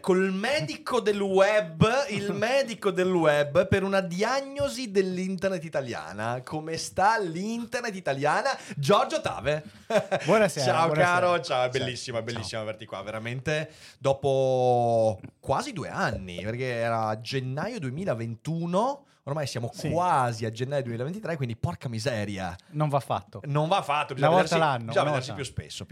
Col medico del web, il medico del web per una diagnosi dell'internet italiana. Come sta l'internet italiana? Giorgio Tave. Buonasera. Ciao, buonasera. Caro, ciao, è bellissimo, è bellissimo averti qua, veramente dopo quasi 2 anni, perché era gennaio 2021. Ormai siamo quasi a gennaio 2023, quindi porca miseria. Non va fatto. Non va fatto, bisogna vedersi, l'anno, bisogna vedersi più spesso,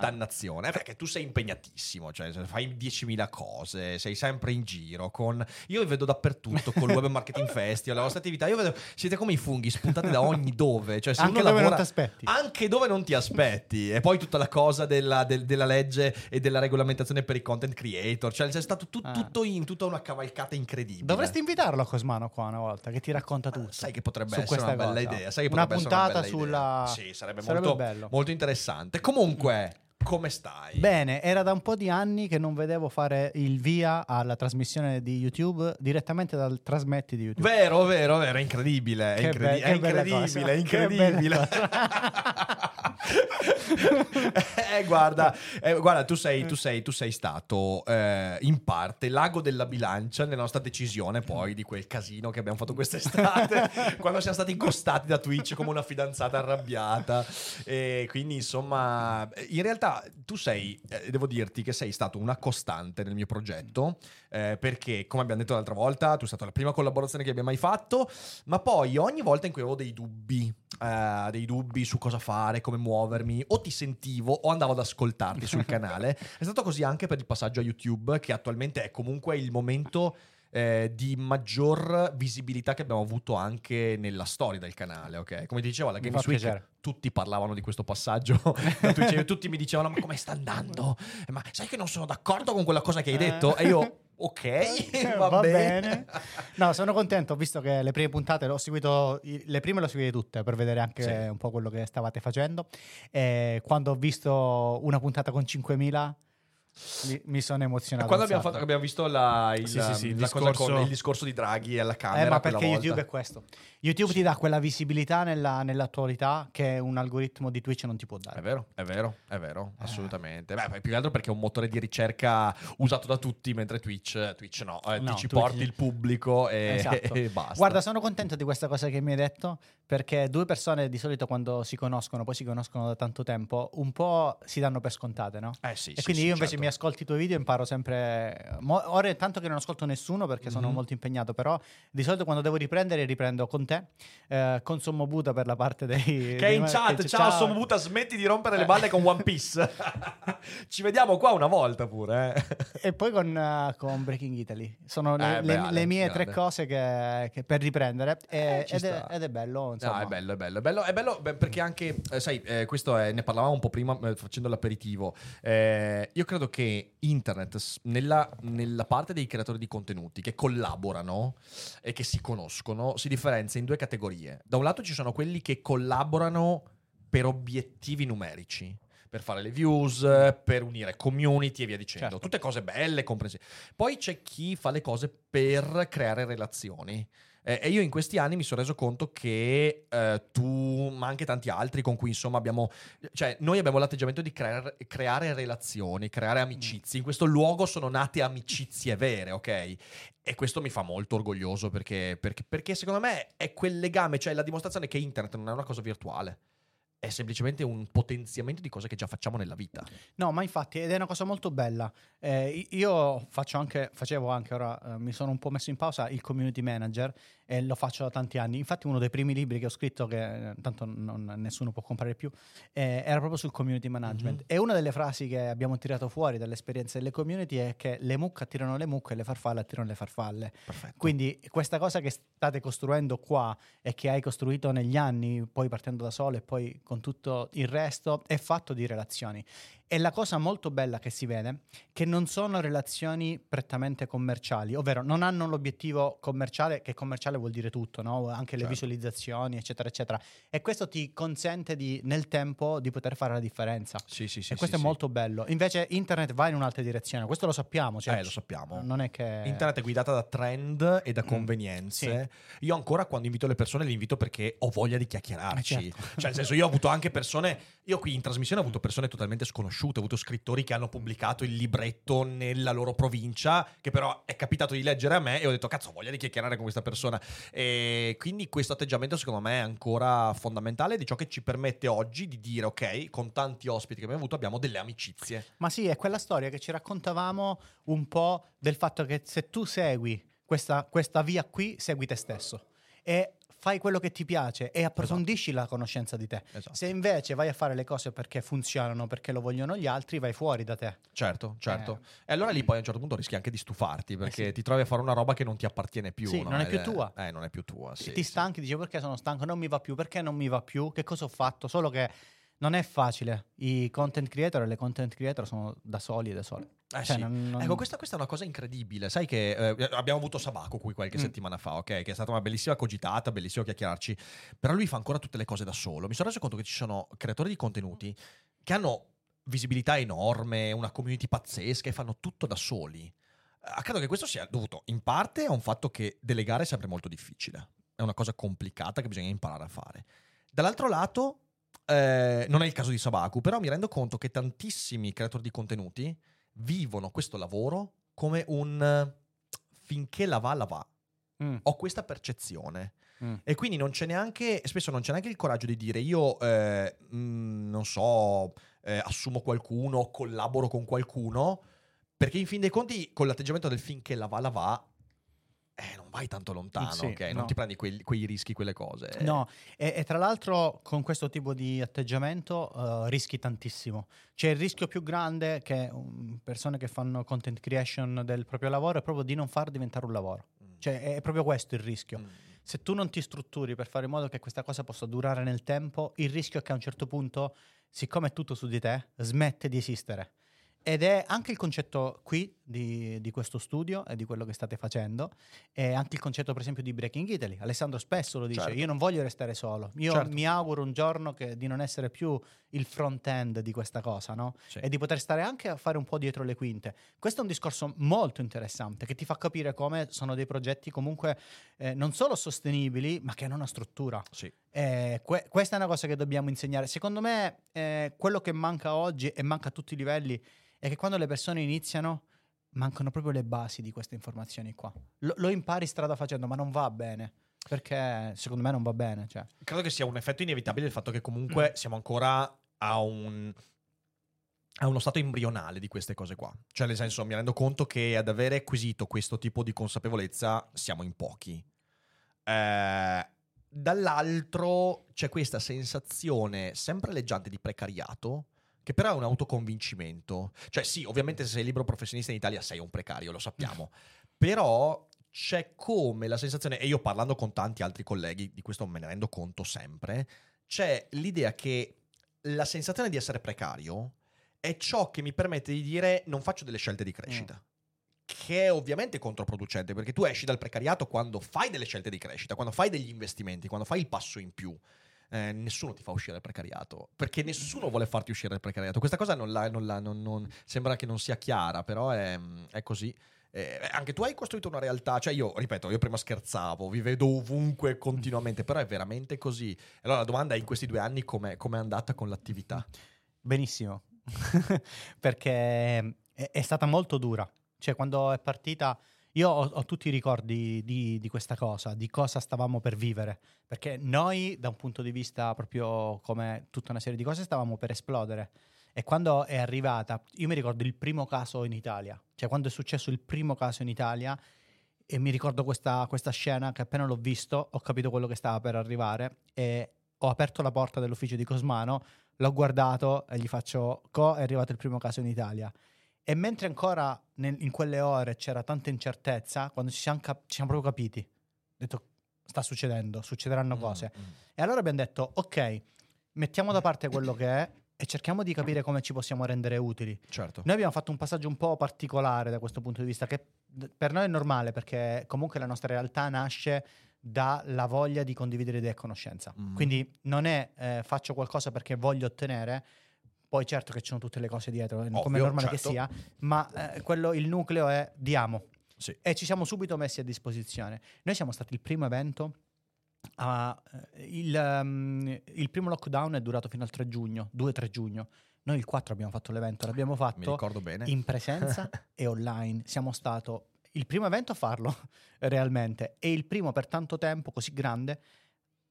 dannazione. Perché tu sei impegnatissimo, cioè fai 10.000 cose, sei sempre in giro con... Io vi vedo dappertutto col Web Marketing Festival, la vostra attività, io vedo siete come i funghi spuntate da ogni dove, cioè se anche uno dove lavora, non ti aspetti. Anche dove non ti aspetti. E poi tutta la cosa della legge e della regolamentazione per i content creator, cioè c'è stato tutto in tutta una cavalcata incredibile. Dovresti invitarlo a Cosmano qua una volta, che ti racconta tutto. Sai che potrebbe essere una bella idea. Sai che una puntata sulla... Sì, sarebbe molto bello, molto interessante. Comunque, come stai? Bene, era da un po' di anni che non vedevo fare il via alla trasmissione di YouTube direttamente dal trasmetti di YouTube. Vero, incredibile, è incredibile. Guarda, tu sei stato in parte l'ago della bilancia nella nostra decisione poi di quel casino che abbiamo fatto quest'estate quando siamo stati incostati da Twitch come una fidanzata arrabbiata, e quindi insomma in realtà tu sei, devo dirti che sei stato una costante nel mio progetto, perché come abbiamo detto l'altra volta tu sei stata la prima collaborazione che abbiamo mai fatto, ma poi ogni volta in cui avevo dei dubbi su cosa fare, come muovermi, o ti sentivo o andavo ad ascoltarti sul canale. È stato così anche per il passaggio a YouTube, che attualmente è comunque il momento di maggior visibilità che abbiamo avuto anche nella storia del canale, ok? Come ti dicevo, alla Games Week tutti parlavano di questo passaggio. Tutti mi dicevano: ma come sta andando? Ma sai che non sono d'accordo con quella cosa che hai detto? E io... Ok, va bene. No, sono contento, ho visto che le prime puntate le prime le ho seguite tutte per vedere anche un po' quello che stavate facendo, e quando ho visto una puntata con 5.000 mi sono emozionato. Quando abbiamo visto il discorso di Draghi alla Camera, ma perché YouTube è questo. YouTube ti dà quella visibilità nell'attualità che un algoritmo di Twitch non ti può dare. È vero, assolutamente. Beh, più che altro perché è un motore di ricerca usato da tutti, mentre Twitch no, ti porti il pubblico e basta. Guarda, sono contento di questa cosa che mi hai detto, perché due persone di solito quando si conoscono da tanto tempo, un po' si danno per scontate, no? Quindi io invece mi ascolti i tuoi video, imparo sempre. Ora è tanto che non ascolto nessuno perché sono molto impegnato, però di solito quando devo riprendo con te, con Sommobuta per la parte dei... Che è in chat, dice, ciao Sommobuta, smetti di rompere le balle con One Piece. Ci vediamo qua una volta pure. E poi con Breaking Italy. Sono le mie grande 3 cose che per riprendere ed è bello, insomma. No, è bello perché anche, sai, questo ne parlavamo un po' prima facendo l'aperitivo. Io credo che internet nella parte dei creatori di contenuti che collaborano e che si conoscono si differenzia in 2 categorie. Da un lato ci sono quelli che collaborano per obiettivi numerici, per fare le views, per unire community e via dicendo. Certo. Tutte cose belle, comprensibili. Poi c'è chi fa le cose per creare relazioni. E io in questi anni mi sono reso conto che tu, ma anche tanti altri con cui insomma noi abbiamo l'atteggiamento di creare relazioni, creare amicizie. In questo luogo sono nate amicizie vere, ok? E questo mi fa molto orgoglioso perché secondo me è quel legame, cioè la dimostrazione che internet non è una cosa virtuale. È semplicemente un potenziamento di cose che già facciamo nella vita. No, ma infatti, ed è una cosa molto bella. Io facevo anche ora, mi sono un po' messo in pausa, il community manager, e lo faccio da tanti anni. Infatti uno dei primi libri che ho scritto, che tanto nessuno può comprare più, era proprio sul community management. E una delle frasi che abbiamo tirato fuori dall'esperienza delle community è che le mucche attirano le mucche e le farfalle attirano le farfalle. Perfetto. Quindi questa cosa che state costruendo qua e che hai costruito negli anni, poi partendo da solo e poi con tutto il resto, è fatto di relazioni. E la cosa molto bella che si vede che non sono relazioni prettamente commerciali, ovvero non hanno l'obiettivo commerciale, che commerciale vuol dire tutto, no? Anche le visualizzazioni, eccetera, eccetera. E questo ti consente di, nel tempo, di poter fare la differenza. Sì, e questo è molto bello. Invece internet va in un'altra direzione, questo lo sappiamo. Cioè, lo sappiamo. Non è che... Internet è guidata da trend e da convenienze. Sì. Io ancora quando invito le persone li invito perché ho voglia di chiacchierarci. Certo. Cioè, nel senso, io ho avuto anche persone... Io qui in trasmissione ho avuto persone totalmente sconosciute. Ho avuto scrittori che hanno pubblicato il libretto nella loro provincia, che però è capitato di leggere a me e ho detto cazzo, ho voglia di chiacchierare con questa persona. E quindi questo atteggiamento secondo me è ancora fondamentale, di ciò che ci permette oggi di dire ok, con tanti ospiti che abbiamo avuto abbiamo delle amicizie. Ma sì, è quella storia che ci raccontavamo un po' del fatto che se tu segui questa via qui, segui te stesso e fai quello che ti piace e approfondisci la conoscenza di te. Se invece vai a fare le cose perché funzionano, perché lo vogliono gli altri, vai fuori da te. Certo. E allora lì poi a un certo punto rischi anche di stufarti, perché ti trovi a fare una roba che non ti appartiene più. Sì, no? Non è più tua. Non è più tua, sì. Ti stanchi, dici perché sono stanco, non mi va più, perché non mi va più, che cosa ho fatto? Solo che non è facile. I content creator e le content creator sono da soli e da sole. Cioè, non... Ecco, questa è una cosa incredibile. Sai che abbiamo avuto Sabaku qui qualche settimana fa, ok? Che è stata una bellissima cogitata, bellissimo chiacchierarci. Però lui fa ancora tutte le cose da solo. Mi sono reso conto che ci sono creatori di contenuti che hanno visibilità enorme, una community pazzesca e fanno tutto da soli. Credo che questo sia dovuto in parte a un fatto che delegare è sempre molto difficile. È una cosa complicata che bisogna imparare a fare. Dall'altro lato, non è il caso di Sabaku, però mi rendo conto che tantissimi creatori di contenuti vivono questo lavoro come un finché la va, ho questa percezione e quindi non c'è neanche, spesso non c'è neanche il coraggio di dire io non so, assumo qualcuno, collaboro con qualcuno, perché in fin dei conti con l'atteggiamento del finché la va non vai tanto lontano, sì, okay? Non ti prendi quei rischi, quelle cose. No, e tra l'altro con questo tipo di atteggiamento rischi tantissimo. C'è il rischio più grande che persone che fanno content creation del proprio lavoro è proprio di non far diventare un lavoro. Cioè è proprio questo il rischio. Se tu non ti strutturi per fare in modo che questa cosa possa durare nel tempo, il rischio è che a un certo punto, siccome è tutto su di te, smette di esistere. Ed è anche il concetto qui di questo studio e di quello che state facendo, è anche il concetto per esempio di Breaking Italy. Alessandro spesso lo dice, io non voglio restare solo, io mi auguro un giorno di non essere più il front end di questa cosa, no? E di poter stare anche a fare un po' dietro le quinte. Questo è un discorso molto interessante che ti fa capire come sono dei progetti comunque non solo sostenibili ma che hanno una struttura. Questa è una cosa che dobbiamo insegnare. Secondo me quello che manca oggi e manca a tutti i livelli è che quando le persone iniziano mancano proprio le basi di queste informazioni qua. Lo impari strada facendo, ma non va bene, perché secondo me non va bene. Cioè. Credo che sia un effetto inevitabile il fatto che comunque siamo ancora a uno stato embrionale di queste cose qua. Cioè, nel senso, mi rendo conto che ad avere acquisito questo tipo di consapevolezza siamo in pochi. Dall'altro c'è questa sensazione sempre leggiante di precariato, che però è un autoconvincimento. Cioè sì, ovviamente se sei libero professionista in Italia sei un precario, lo sappiamo. Però c'è come la sensazione, e io parlando con tanti altri colleghi, di questo me ne rendo conto sempre, c'è l'idea che la sensazione di essere precario è ciò che mi permette di dire non faccio delle scelte di crescita. Che è ovviamente controproducente, perché tu esci dal precariato quando fai delle scelte di crescita, quando fai degli investimenti, quando fai il passo in più. Nessuno ti fa uscire dal precariato, perché nessuno vuole farti uscire dal precariato. Questa cosa non sembra che non sia chiara, però è così. Anche tu hai costruito una realtà, cioè io, ripeto, io prima scherzavo, vi vedo ovunque continuamente, però è veramente così. Allora la domanda è, in questi 2 anni com'è andata con l'attività? Benissimo, perché è stata molto dura. Cioè, quando è partita, io ho tutti i ricordi di questa cosa, di cosa stavamo per vivere, perché noi da un punto di vista proprio come tutta una serie di cose stavamo per esplodere. E quando è arrivata, io mi ricordo il primo caso in Italia, cioè quando è successo il primo caso in Italia, e mi ricordo questa scena che appena l'ho visto ho capito quello che stava per arrivare e ho aperto la porta dell'ufficio di Cosmano, l'ho guardato e gli faccio è arrivato il primo caso in Italia. E mentre ancora in quelle ore c'era tanta incertezza, quando ci siamo proprio capiti, ho detto sta succedendo, succederanno cose. E allora abbiamo detto ok, mettiamo da parte quello che è e cerchiamo di capire come ci possiamo rendere utili. Certo. Noi abbiamo fatto un passaggio un po' particolare da questo punto di vista, che per noi è normale, perché comunque la nostra realtà nasce dalla voglia di condividere idee e conoscenza. Mm. Quindi non è faccio qualcosa perché voglio ottenere. Poi certo che ci sono tutte le cose dietro, ovvio, come è normale, certo, che sia, ma quello, il nucleo è diamo. Sì. E ci siamo subito messi a disposizione. Noi siamo stati il primo evento. Il primo lockdown è durato fino al 3 giugno, 2-3 giugno. Noi il 4 abbiamo fatto l'evento, l'abbiamo fatto, mi ricordo bene, in presenza e online. Siamo stato il primo evento a farlo realmente e il primo per tanto tempo così grande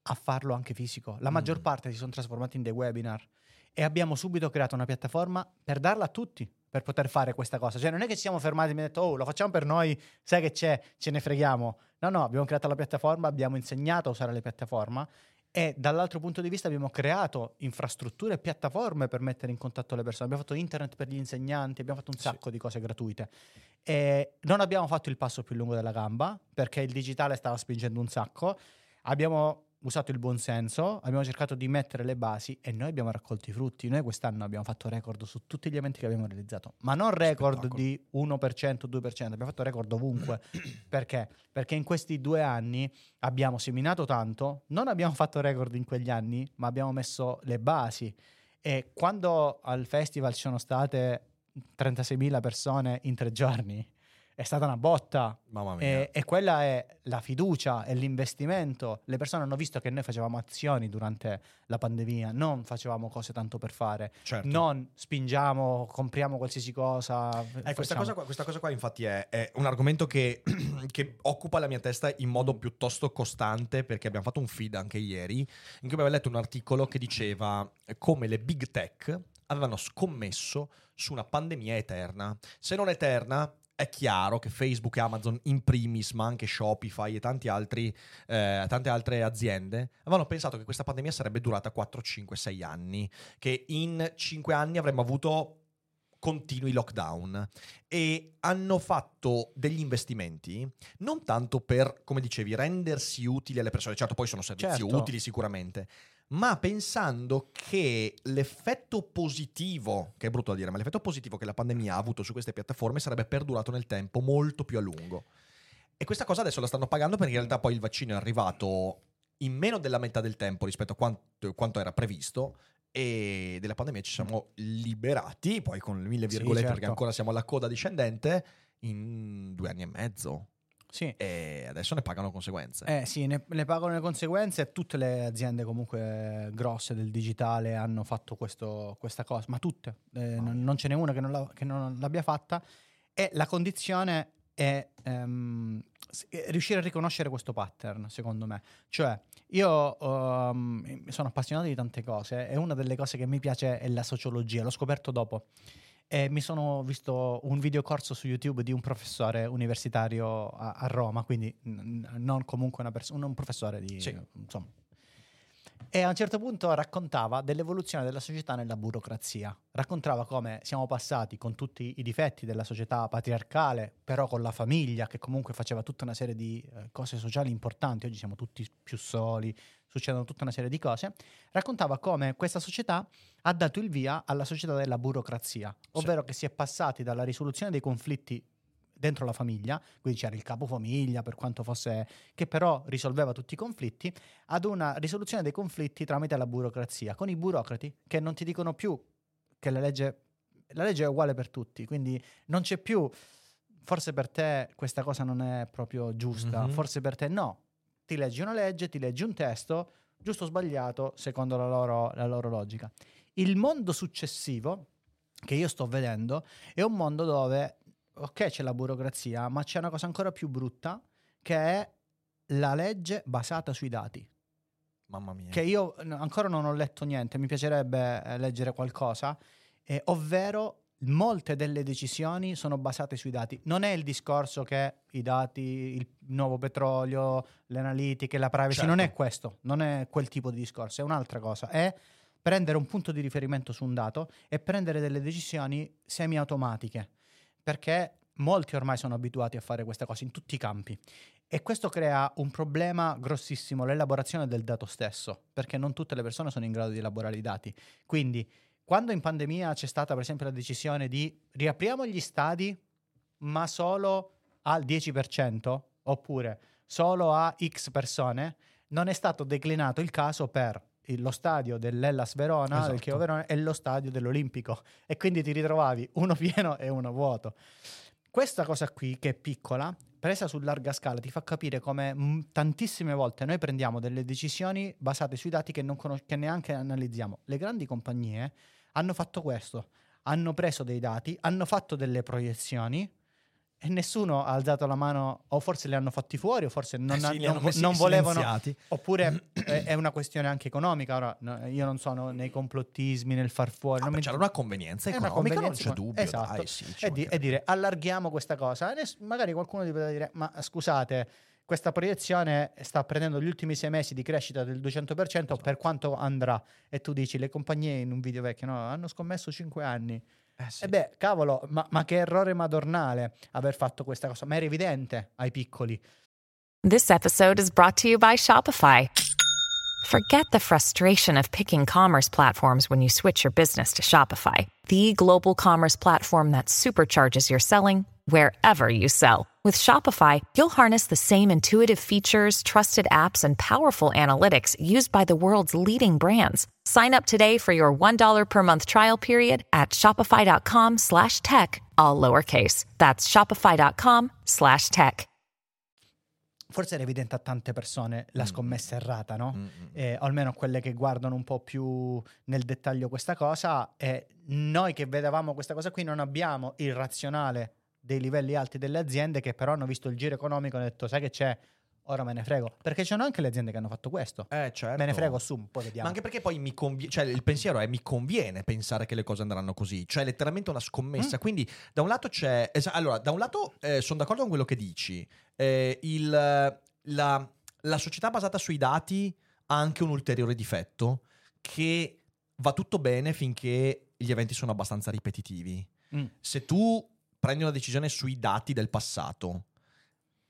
a farlo anche fisico. La maggior parte si sono trasformati in dei webinar e abbiamo subito creato una piattaforma per darla a tutti, per poter fare questa cosa. Cioè non è che ci siamo fermati e abbiamo detto lo facciamo per noi, sai che c'è, ce ne freghiamo. No, abbiamo creato la piattaforma, abbiamo insegnato a usare la piattaforma e dall'altro punto di vista abbiamo creato infrastrutture e piattaforme per mettere in contatto le persone. Abbiamo fatto internet per gli insegnanti, abbiamo fatto un sacco di cose gratuite. E non abbiamo fatto il passo più lungo della gamba perché il digitale stava spingendo un sacco. Abbiamo usato il buon senso, abbiamo cercato di mettere le basi e noi abbiamo raccolto i frutti. Noi quest'anno abbiamo fatto record su tutti gli eventi che abbiamo realizzato, ma non record di 1%, 2%, abbiamo fatto record ovunque. Perché? Perché in questi 2 anni abbiamo seminato tanto, non abbiamo fatto record in quegli anni, ma abbiamo messo le basi. E quando al festival ci sono state 36.000 persone in 3 giorni, è stata una botta. Mamma mia. E quella è la fiducia, è l'investimento. Le persone hanno visto che noi facevamo azioni durante la pandemia, non facevamo cose tanto per fare, certo, non spingiamo, compriamo qualsiasi cosa. Questa cosa qua infatti è un argomento che occupa la mia testa in modo piuttosto costante, perché abbiamo fatto un feed anche ieri in cui abbiamo letto un articolo che diceva come le big tech avevano scommesso su una pandemia eterna. Se non eterna, è chiaro che Facebook e Amazon in primis, ma anche Shopify e tante altre aziende avevano pensato che questa pandemia sarebbe durata 4, 5, 6 anni, che in 5 anni avremmo avuto continui lockdown, e hanno fatto degli investimenti non tanto per, come dicevi, rendersi utili alle persone, certo poi sono servizi, certo, utili sicuramente, ma pensando che l'effetto positivo, che è brutto da dire, ma l'effetto positivo che la pandemia ha avuto su queste piattaforme sarebbe perdurato nel tempo molto più a lungo. E questa cosa adesso la stanno pagando, perché in realtà poi il vaccino è arrivato in meno della metà del tempo rispetto a quanto era previsto, e della pandemia ci siamo liberati, poi con mille virgolette, sì, certo, perché ancora siamo alla coda discendente, in 2 anni e mezzo. Sì. E adesso ne pagano conseguenze. Sì, ne pagano le conseguenze. Tutte le aziende comunque grosse del digitale hanno fatto questa cosa, ma tutte, non ce n'è una che non l'abbia fatta. E la condizione è riuscire a riconoscere questo pattern, secondo me. Cioè, io sono appassionato di tante cose e una delle cose che mi piace è la sociologia, l'ho scoperto dopo. E mi sono visto un videocorso su YouTube di un professore universitario a Roma, quindi non comunque un professore di, sì, insomma. E a un certo punto raccontava dell'evoluzione della società nella burocrazia. Raccontava come siamo passati, con tutti i difetti della società patriarcale, però con la famiglia che comunque faceva tutta una serie di cose sociali importanti. Oggi siamo tutti più soli, succedono tutta una serie di cose. Raccontava come questa società ha dato il via alla società della burocrazia, ovvero, sì, che si è passati dalla risoluzione dei conflitti dentro la famiglia, quindi c'era il capofamiglia, per quanto fosse, che però risolveva tutti i conflitti, ad una risoluzione dei conflitti tramite la burocrazia, con i burocrati che non ti dicono più che la legge è uguale per tutti, quindi non c'è più, forse per te questa cosa non è proprio giusta, forse per te no. Ti leggi una legge, ti leggi un testo, giusto o sbagliato, secondo la loro logica. Il mondo successivo, che io sto vedendo, è un mondo dove, ok, c'è la burocrazia, ma c'è una cosa ancora più brutta, che è la legge basata sui dati. Mamma mia. Che io ancora non ho letto niente, mi piacerebbe leggere qualcosa, ovvero molte delle decisioni sono basate sui dati. Non è il discorso che i dati, il nuovo petrolio, le analitiche, la privacy, certo, non è questo, non è quel tipo di discorso, è un'altra cosa, è prendere un punto di riferimento su un dato e prendere delle decisioni semiautomatiche, perché molti ormai sono abituati a fare questa cosa in tutti i campi. E questo crea un problema grossissimo, l'elaborazione del dato stesso, perché non tutte le persone sono in grado di elaborare i dati. Quindi Quando in pandemia c'è stata per esempio la decisione di riapriamo gli stadi ma solo al 10% oppure solo a X persone, non è stato declinato il caso per lo stadio dell'Hellas Verona, esatto, del Chievo Verona e lo stadio dell'Olimpico, e quindi ti ritrovavi uno pieno e uno vuoto. Questa cosa qui, che è piccola, presa su larga scala, ti fa capire come tantissime volte noi prendiamo delle decisioni basate sui dati che, non che neanche analizziamo. Le grandi compagnie hanno fatto questo, hanno preso dei dati, hanno fatto delle proiezioni e nessuno ha alzato la mano, o forse le hanno fatti fuori, o forse non volevano, oppure è una questione anche economica. Ora io non sono nei complottismi, nel far fuori, non beh, c'era una convenienza economica, una convenienza, non c'è dubbio, esatto. Dai, sì, e dire allarghiamo questa cosa, magari qualcuno ti potrà dire ma scusate, questa proiezione sta prendendo gli ultimi 6 mesi di crescita del 200%, esatto, per quanto andrà, e tu dici le compagnie in un video vecchio, no, hanno scommesso 5 anni. Sì. E beh, cavolo, ma che errore madornale aver fatto questa cosa, ma era evidente ai piccoli. This episode is brought to you by Shopify. Forget the frustration of picking commerce platforms when you switch your business to Shopify, the global commerce platform that supercharges your selling wherever you sell. With Shopify, you'll harness the same intuitive features, trusted apps, and powerful analytics used by the world's leading brands. Sign up today for your $1 per month trial period at shopify.com/tech, all lowercase. That's shopify.com/tech. Forse era evidente a tante persone la scommessa errata, no? Almeno quelle che guardano un po' più nel dettaglio questa cosa. Noi che vedevamo questa cosa qui non abbiamo il razionale dei livelli alti delle aziende, che però hanno visto il giro economico e hanno detto sai che c'è, ora me ne frego, perché c'erano anche le aziende che hanno fatto questo, certo, me ne frego, su un po' vediamo. Ma anche perché poi cioè, il pensiero è mi conviene pensare che le cose andranno così, cioè letteralmente una scommessa. Quindi da un lato c'è allora da un lato sono d'accordo con quello che dici, la società basata sui dati ha anche un ulteriore difetto, che va tutto bene finché gli eventi sono abbastanza ripetitivi. Se tu prendi una decisione sui dati del passato,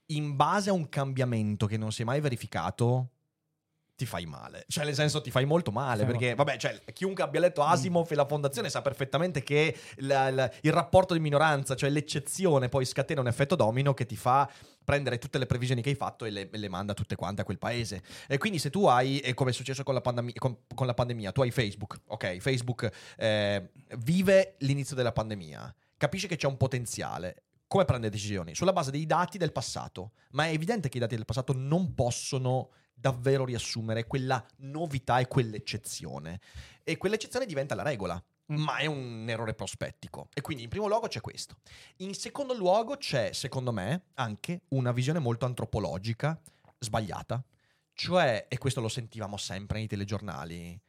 in base a un cambiamento che non si è mai verificato, ti fai male. Cioè, nel senso, ti fai molto male, perché, vabbè, cioè, chiunque abbia letto Asimov e la Fondazione sa perfettamente che il rapporto di minoranza, cioè l'eccezione, poi scatena un effetto domino che ti fa prendere tutte le previsioni che hai fatto e le manda tutte quante a quel paese. E quindi se tu hai, come è successo con la pandemia, tu hai Facebook, ok? Facebook vive l'inizio della pandemia, capisce che c'è un potenziale. Come prende decisioni? Sulla base dei dati del passato. Ma è evidente che i dati del passato non possono davvero riassumere quella novità e quell'eccezione. E quell'eccezione diventa la regola, ma è un errore prospettico. E quindi in primo luogo c'è questo. In secondo luogo c'è, secondo me, anche una visione molto antropologica, sbagliata. Cioè, e questo lo sentivamo sempre nei telegiornali,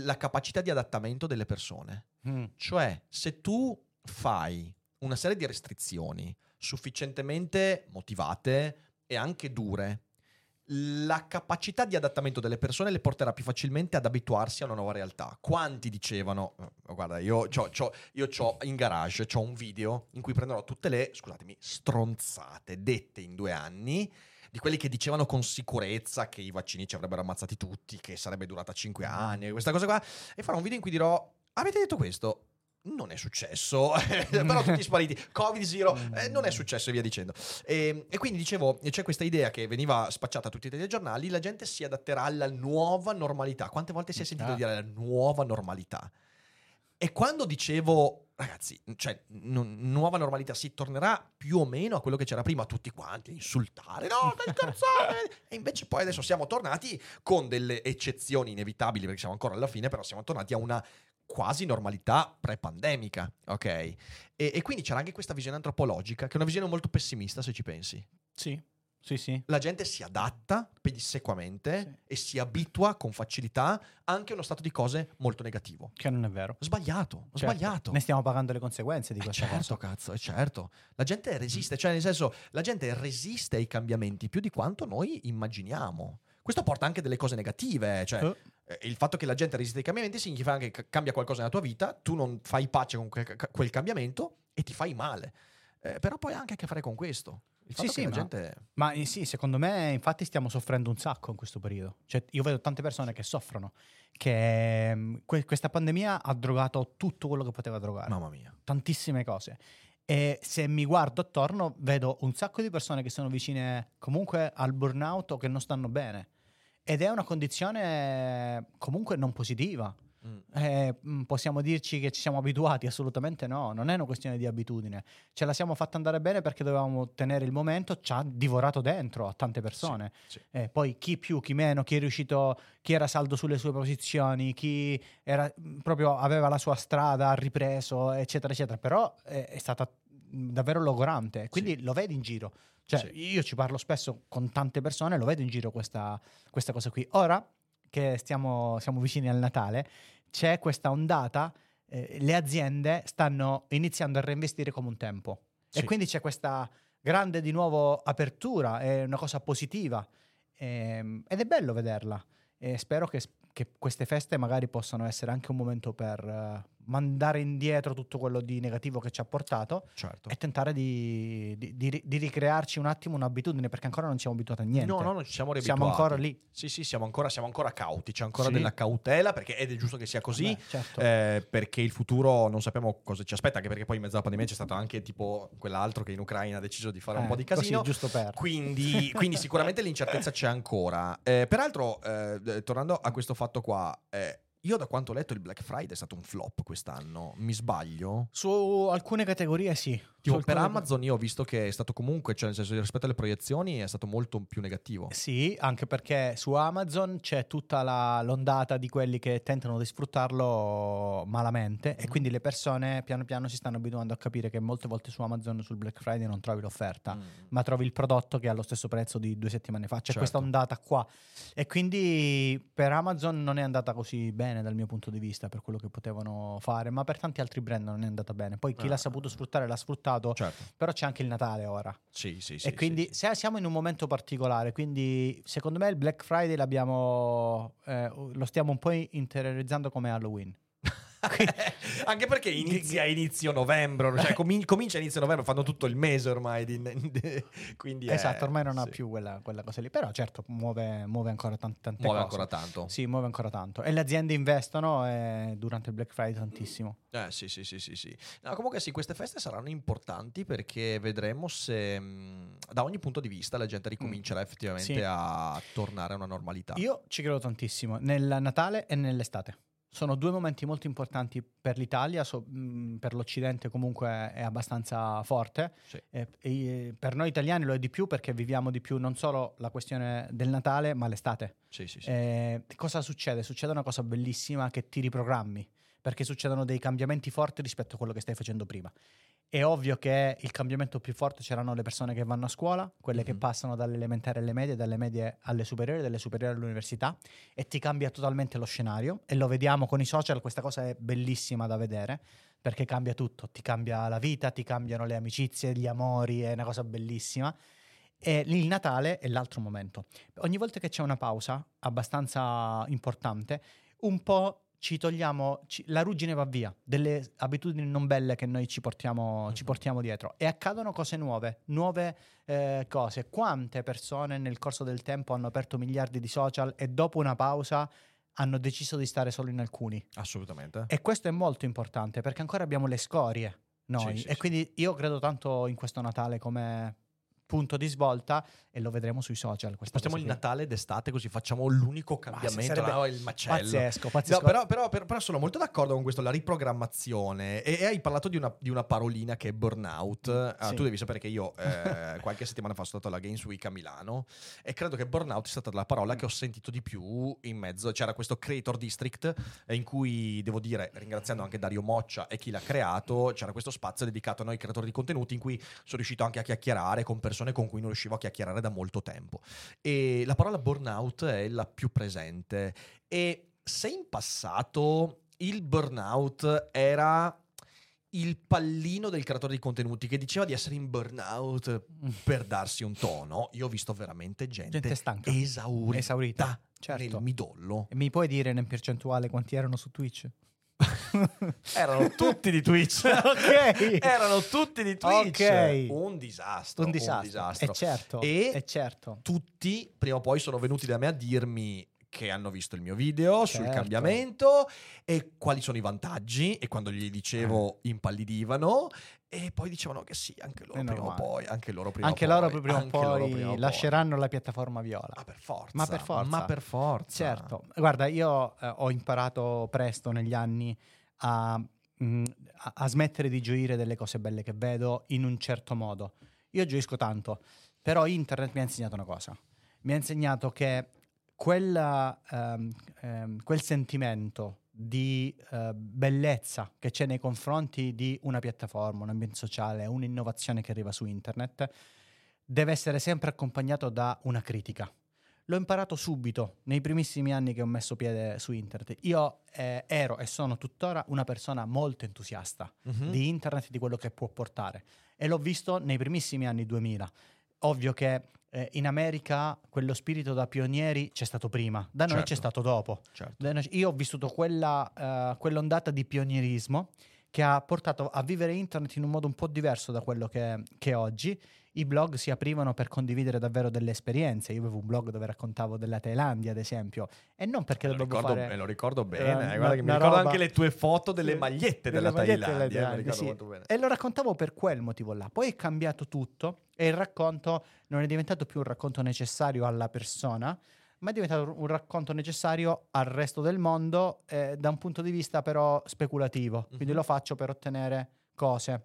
la capacità di adattamento delle persone. Cioè, se tu fai una serie di restrizioni sufficientemente motivate e anche dure, la capacità di adattamento delle persone le porterà più facilmente ad abituarsi a una nuova realtà. Quanti dicevano, guarda, io c'ho in garage, c'ho un video in cui prenderò tutte le, scusatemi, stronzate dette in 2 anni, di quelli che dicevano con sicurezza che i vaccini ci avrebbero ammazzati tutti, che sarebbe durata 5 anni, questa cosa qua, e farò un video in cui dirò, avete detto questo? Non è successo, però tutti spariti, Covid zero, non è successo e via dicendo. E quindi dicevo, c'è questa idea che veniva spacciata a tutti i telegiornali, la gente si adatterà alla nuova normalità. Quante volte si è sentito dire la nuova normalità? E quando dicevo, ragazzi, cioè nuova normalità, si tornerà più o meno a quello che c'era prima, tutti quanti a insultare, no, dai cazzate! E invece poi adesso siamo tornati con delle eccezioni inevitabili, perché siamo ancora alla fine, però siamo tornati a una quasi normalità pre-pandemica, ok? E quindi c'era anche questa visione antropologica, che è una visione molto pessimista, se ci pensi. Sì, sì, sì. La gente si adatta pedissequamente, sì, e si abitua con facilità anche a uno stato di cose molto negativo. Che non è vero. Sbagliato, certo. Sbagliato. Ne stiamo pagando le conseguenze di questa cosa. Certo, cazzo, è certo. La gente resiste, cioè nel senso, la gente resiste ai cambiamenti più di quanto noi immaginiamo. Questo porta anche delle cose negative, cioè... Il fatto che la gente resiste ai cambiamenti significa anche che cambia qualcosa nella tua vita, tu non fai pace con quel cambiamento e ti fai male. Però poi ha anche a che fare con questo. Sì, secondo me infatti stiamo soffrendo un sacco in questo periodo. Cioè, io vedo tante persone che soffrono, che questa pandemia ha drogato tutto quello che poteva drogare. Mamma mia. Tantissime cose. E se mi guardo attorno vedo un sacco di persone che sono vicine comunque al burnout o che non stanno bene. Ed è una condizione comunque non positiva. Possiamo dirci che ci siamo abituati? Assolutamente no, non è una questione di abitudine. Ce la siamo fatta andare bene perché dovevamo tenere il momento, ci ha divorato dentro a tante persone. Sì, sì. Poi chi più, chi meno, chi è riuscito, chi era saldo sulle sue posizioni, chi era proprio aveva la sua strada, ha ripreso, eccetera, eccetera. Però è stata davvero logorante, quindi sì, lo vedi in giro. Cioè, sì, io ci parlo spesso con tante persone, lo vedo in giro questa cosa qui. Ora che siamo vicini al Natale, c'è questa ondata, le aziende stanno iniziando a reinvestire come un tempo, sì, e quindi c'è questa grande di nuovo apertura, è una cosa positiva, ed è bello vederla, e spero che queste feste magari possano essere anche un momento per mandare indietro tutto quello di negativo che ci ha portato, certo, e tentare di ricrearci un attimo un'abitudine, perché ancora non siamo abituati a niente. No, non ci siamo riabituati. Siamo ancora lì. Sì, sì, siamo ancora cauti, c'è ancora, sì, della cautela, perché ed è giusto che sia così, beh, certo, perché il futuro non sappiamo cosa ci aspetta, anche perché poi in mezzo alla pandemia c'è stato anche tipo quell'altro che in Ucraina ha deciso di fare un po' di casino, così, giusto per. Quindi sicuramente l'incertezza c'è ancora. Peraltro, tornando a questo fatto qua, io da quanto ho letto il Black Friday è stato un flop quest'anno, mi sbaglio? Su alcune categorie sì. Tipo per Amazon io ho visto che è stato comunque, cioè nel senso rispetto alle proiezioni è stato molto più negativo. Sì, anche perché su Amazon c'è tutta l'ondata di quelli che tentano di sfruttarlo malamente, e quindi le persone piano piano si stanno abituando a capire che molte volte su Amazon sul Black Friday non trovi l'offerta, ma trovi il prodotto che ha lo stesso prezzo di 2 settimane fa. C'è, certo, questa ondata qua, e quindi per Amazon non è andata così bene dal mio punto di vista per quello che potevano fare, ma per tanti altri brand non è andata bene. Poi chi l'ha saputo sfruttare l'ha sfruttato. Certo. Però c'è anche il Natale ora, sì, e quindi siamo in un momento particolare, quindi secondo me il Black Friday lo stiamo un po' interiorizzando come Halloween. Anche perché inizia a inizio novembre, cioè comincia a inizio novembre, fanno tutto il mese ormai quindi esatto, ormai non ha più quella cosa lì, però certo muove ancora tante muove cose. Ancora tanto. Sì, muove ancora tanto, e le aziende investono durante il Black Friday tantissimo. Sì. No, comunque sì, queste feste saranno importanti perché vedremo se da ogni punto di vista la gente ricomincerà effettivamente a tornare a una normalità. Io ci credo tantissimo nel Natale e nell'estate. Sono 2 momenti molto importanti per l'Italia, per l'Occidente comunque è abbastanza forte, sì, e per noi italiani lo è di più perché viviamo di più non solo la questione del Natale ma l'estate. Sì. Cosa succede? Succede una cosa bellissima, che ti riprogrammi, perché succedono dei cambiamenti forti rispetto a quello che stai facendo prima. È ovvio che il cambiamento più forte c'erano le persone che vanno a scuola, quelle che passano dall'elementare alle medie, dalle medie alle superiori, dalle superiori all'università, e ti cambia totalmente lo scenario, e lo vediamo con i social, questa cosa è bellissima da vedere perché cambia tutto, ti cambia la vita, ti cambiano le amicizie, gli amori, è una cosa bellissima. E il Natale è l'altro momento. Ogni volta che c'è una pausa abbastanza importante, un po' ci togliamo, la ruggine va via delle abitudini non belle che noi ci portiamo dietro, e accadono cose nuove cose. Quante persone nel corso del tempo hanno aperto miliardi di social e dopo una pausa hanno deciso di stare solo in alcuni? Assolutamente. E questo è molto importante perché ancora abbiamo le scorie noi, quindi io credo tanto in questo Natale come punto di svolta, e lo vedremo sui social. Facciamo il Natale d'estate, così facciamo l'unico cambiamento, il macello. Pazzesco. No, però sono molto d'accordo con questo, la riprogrammazione, e hai parlato di una parolina che è burnout. Tu devi sapere che io qualche settimana fa sono stato alla Games Week a Milano, e credo che burnout sia stata la parola che ho sentito di più in mezzo. C'era questo Creator District in cui, devo dire, ringraziando anche Dario Moccia e chi l'ha creato, c'era questo spazio dedicato a noi creatori di contenuti in cui sono riuscito anche a chiacchierare con persone con cui non riuscivo a chiacchierare da molto tempo, e la parola burnout è la più presente. E se in passato il burnout era il pallino del creatore di contenuti che diceva di essere in burnout per darsi un tono, io ho visto veramente gente stanca, esaurita. Certo. Nel midollo. E mi puoi dire in percentuale quanti erano su Twitch? Erano tutti di Twitch. Okay. Erano tutti di Twitch. Okay. Un disastro. È certo. Tutti prima o poi sono venuti da me a dirmi che hanno visto il mio video, certo, sul cambiamento e quali sono i vantaggi, e quando gli dicevo impallidivano, e poi dicevano che sì, anche loro prima o poi lasceranno la piattaforma viola. Ma per forza. Certo. Guarda, io ho imparato presto negli anni a smettere di gioire delle cose belle che vedo in un certo modo. Io gioisco tanto, però internet mi ha insegnato una cosa. Mi ha insegnato che quel sentimento di bellezza che c'è nei confronti di una piattaforma, un ambiente sociale, un'innovazione che arriva su internet, deve essere sempre accompagnato da una critica. L'ho imparato subito, nei primissimi anni che ho messo piede su internet. Io ero e sono tuttora una persona molto entusiasta di internet, di quello che può portare. E l'ho visto nei primissimi anni 2000. Ovvio che in America quello spirito da pionieri c'è stato prima, da noi certo, c'è stato dopo. Certo. Io ho vissuto quell'ondata di pionierismo che ha portato a vivere internet in un modo un po' diverso da quello che oggi. I blog si aprivano per condividere davvero delle esperienze. Io avevo un blog dove raccontavo della Thailandia, ad esempio, e non perché lo ricordo bene, anche le tue foto delle magliette della Thailandia. Sì. Molto bene. E lo raccontavo per quel motivo là. Poi è cambiato tutto e il racconto non è diventato più un racconto necessario alla persona, ma è diventato un racconto necessario al resto del mondo, da un punto di vista però speculativo. Quindi lo faccio per ottenere cose.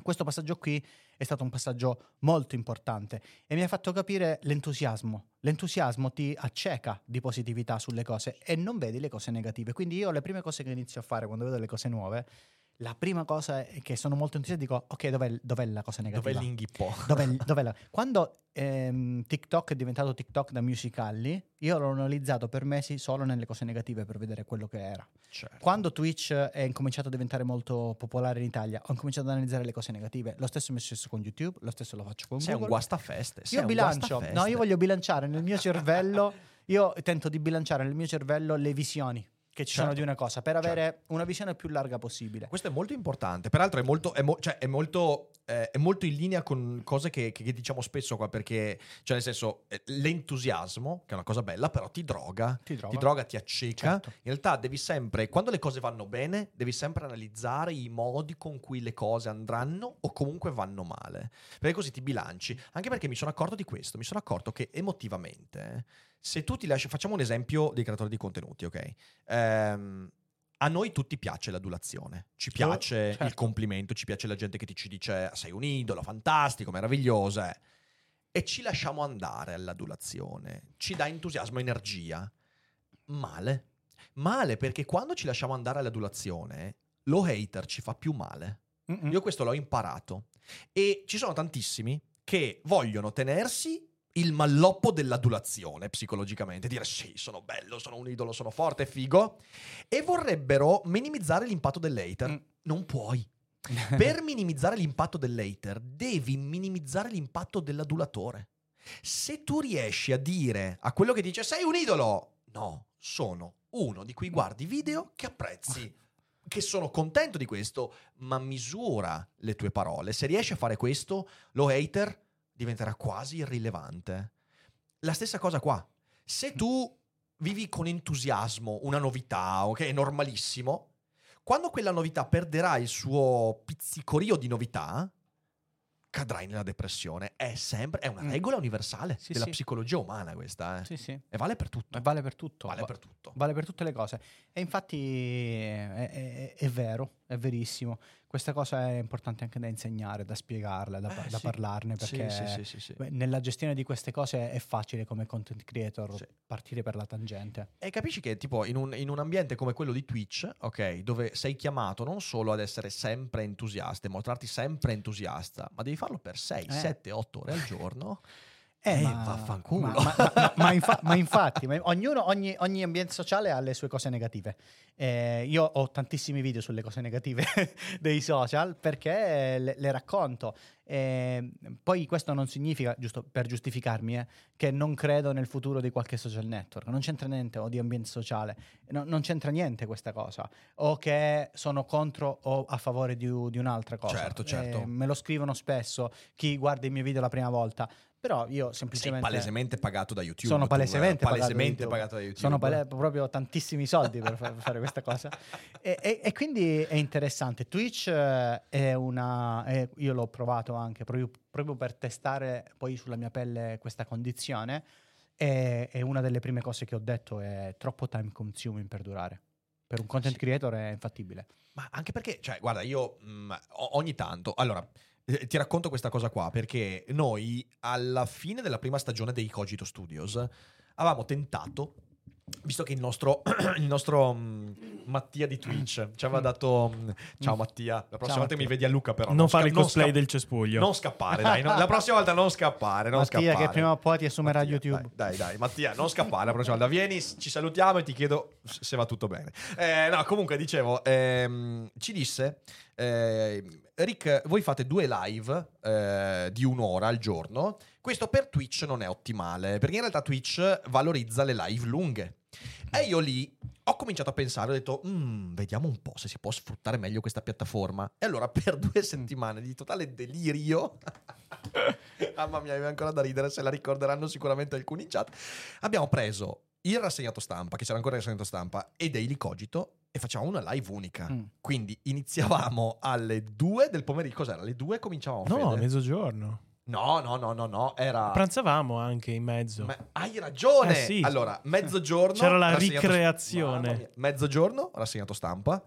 Questo passaggio qui è stato un passaggio molto importante e mi ha fatto capire l'entusiasmo. L'entusiasmo ti acceca di positività sulle cose e non vedi le cose negative. Quindi io le prime cose che inizio a fare quando vedo le cose nuove, la prima cosa è che sono molto entusiasta, dico ok, dov'è la cosa negativa? Dov'è l'inghippo? Quando TikTok è diventato TikTok da Musical.ly, io l'ho analizzato per mesi solo nelle cose negative per vedere quello che era. Certo. Quando Twitch è incominciato a diventare molto popolare in Italia, ho incominciato ad analizzare le cose negative. Lo stesso mi è successo con YouTube, lo stesso lo faccio con Google. Sei un guastafeste. Io voglio bilanciare nel mio cervello, io tento di bilanciare nel mio cervello le visioni che ci sono di una cosa, per avere una visione più larga possibile. Questo è molto importante. Peraltro è molto in linea con cose che diciamo spesso qua, perché cioè nel senso l'entusiasmo, che è una cosa bella, però ti droga, ti acceca. Certo. In realtà devi sempre, quando le cose vanno bene, devi sempre analizzare i modi con cui le cose andranno o comunque vanno male, perché così ti bilanci. Anche perché mi sono accorto che emotivamente, se tu ti lasci, facciamo un esempio dei creatori di contenuti, ok? A noi tutti piace l'adulazione, ci piace il complimento, ci piace la gente che ci dice sei un idolo, fantastico, meraviglioso, e ci lasciamo andare all'adulazione, ci dà entusiasmo, energia. Male, perché quando ci lasciamo andare all'adulazione, lo hater ci fa più male. Io questo l'ho imparato, e ci sono tantissimi che vogliono tenersi il malloppo dell'adulazione psicologicamente, dire sì, sono bello, sono un idolo, sono forte, figo, e vorrebbero minimizzare l'impatto dell'hater. Non puoi. Per minimizzare l'impatto dell'hater devi minimizzare l'impatto dell'adulatore. Se tu riesci a dire a quello che dice sei un idolo, no, sono uno di cui guardi video che apprezzi, che sono contento di questo, ma misura le tue parole. Se riesci a fare questo, lo hater diventerà quasi irrilevante. La stessa cosa qua. Se tu vivi con entusiasmo una novità, ok, è normalissimo, quando quella novità perderà il suo pizzicorio di novità, cadrai nella depressione. È una regola universale della psicologia umana questa. E vale per tutto. Vale per tutte le cose. E infatti è vero, è verissimo. Questa cosa è importante anche da insegnare, da spiegarla, da parlarne, perché nella gestione di queste cose è facile come content creator partire per la tangente. E capisci che tipo in un ambiente come quello di Twitch, ok, dove sei chiamato non solo ad essere sempre entusiasta, mostrarti sempre entusiasta, ma devi farlo per 6, 7, 8 ore al giorno. Vaffanculo. Ma infatti, ogni ambiente sociale ha le sue cose negative. Io ho tantissimi video sulle cose negative dei social perché le racconto. Poi questo non significa, giusto per giustificarmi, che non credo nel futuro di qualche social network. Non c'entra niente, o di ambiente sociale. Non c'entra niente questa cosa. O che sono contro o a favore di un'altra cosa. Certo. Me lo scrivono spesso chi guarda i miei video la prima volta. Però io semplicemente... Sei palesemente pagato da YouTube. Sono palesemente pagato da YouTube. Sono proprio tantissimi soldi per fare questa cosa. E quindi è interessante. Twitch è una... io l'ho provato anche proprio per testare poi sulla mia pelle questa condizione. E una delle prime cose che ho detto è troppo time consuming per durare. Per un content creator è infattibile. Ma anche perché... Cioè, guarda, io ogni tanto... Allora... Ti racconto questa cosa qua perché noi alla fine della prima stagione dei Cogito Studios avevamo tentato, visto che il nostro Mattia di Twitch ci aveva dato ciao Mattia, la prossima volta mi vedi a Luca, però non fare il cosplay del cespuglio, non scappare, dai, la prossima volta non scappare, non Mattia scappare, che prima o poi ti assumerà Mattia, YouTube, dai Mattia, non scappare la prossima volta, vieni, ci salutiamo e ti chiedo se va tutto bene. No, comunque dicevo, ci disse Rick, voi fate 2 live di 1 ora al giorno. Questo per Twitch non è ottimale, perché in realtà Twitch valorizza le live lunghe. E io lì ho cominciato a pensare, ho detto vediamo un po' se si può sfruttare meglio questa piattaforma. E allora per 2 settimane di totale delirio mamma mia, mi è ancora da ridere, se la ricorderanno sicuramente alcuni in chat. Abbiamo preso il rassegnato stampa, che c'era ancora il rassegnato stampa, e Daily Cogito, e facevamo una live unica. Quindi iniziavamo alle 2 del pomeriggio. Cos'era? Alle 2 cominciavamo? No, a mezzogiorno. No, era... Pranzavamo anche in mezzo. Ma hai ragione! Sì. Allora, mezzogiorno... C'era la ricreazione. Mezzogiorno, rassegnato stampa.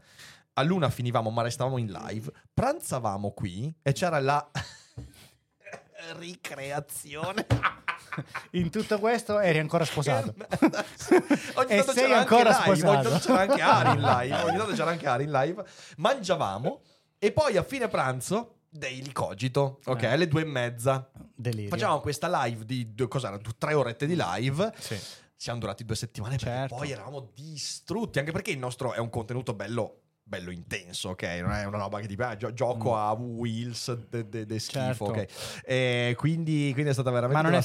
All'una finivamo, ma restavamo in live. Pranzavamo qui e c'era la... ricreazione. In tutto questo eri ancora sposato. Ogni tanto sei ancora sposato. Ogni tanto c'era anche Ari in live. Mangiavamo e poi a fine pranzo Daily Cogito, ok, alle 2:30. Delirio. Facciamo questa live di 3 orette di live. Sì. Siamo durati 2 settimane, certo. Poi eravamo distrutti, anche perché il nostro è un contenuto bello intenso, ok? Non è una roba che tipo gioco a Wheels de schifo, certo. Ok? E quindi è stata veramente... Ma non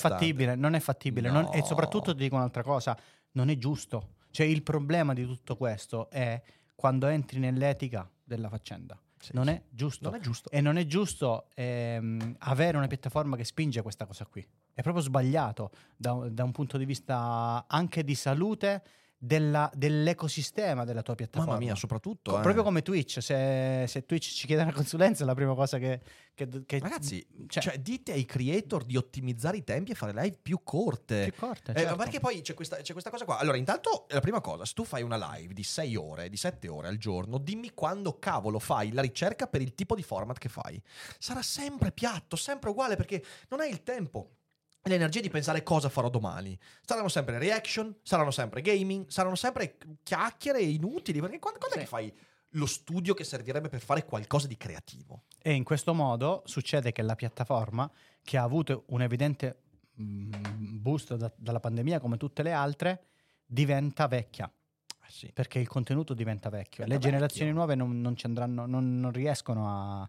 è fattibile. No. E soprattutto ti dico un'altra cosa, non è giusto. Cioè il problema di tutto questo è quando entri nell'etica della faccenda. Non è giusto. E non è giusto avere una piattaforma che spinge questa cosa qui. È proprio sbagliato da un punto di vista anche di salute dell'ecosistema della tua piattaforma. Mamma mia, soprattutto proprio come Twitch. Se Twitch ci chiede una consulenza, è la prima cosa che ragazzi, cioè, dite ai creator di ottimizzare i tempi e fare live più corte. Certo. Perché poi c'è questa cosa qua. Allora, intanto la prima cosa, se tu fai una live di 6 ore, di 7 ore al giorno, dimmi quando cavolo fai la ricerca per il tipo di format che fai. Sarà sempre piatto, sempre uguale, perché non hai il tempo, l'energia di pensare cosa farò domani. Saranno sempre reaction, saranno sempre gaming, saranno sempre chiacchiere inutili, perché quando è che fai lo studio che servirebbe per fare qualcosa di creativo? E in questo modo succede che la piattaforma, che ha avuto un evidente boost dalla pandemia come tutte le altre, diventa vecchia. Sì. Perché il contenuto diventa vecchio. Generazioni nuove non ci andranno, non riescono a...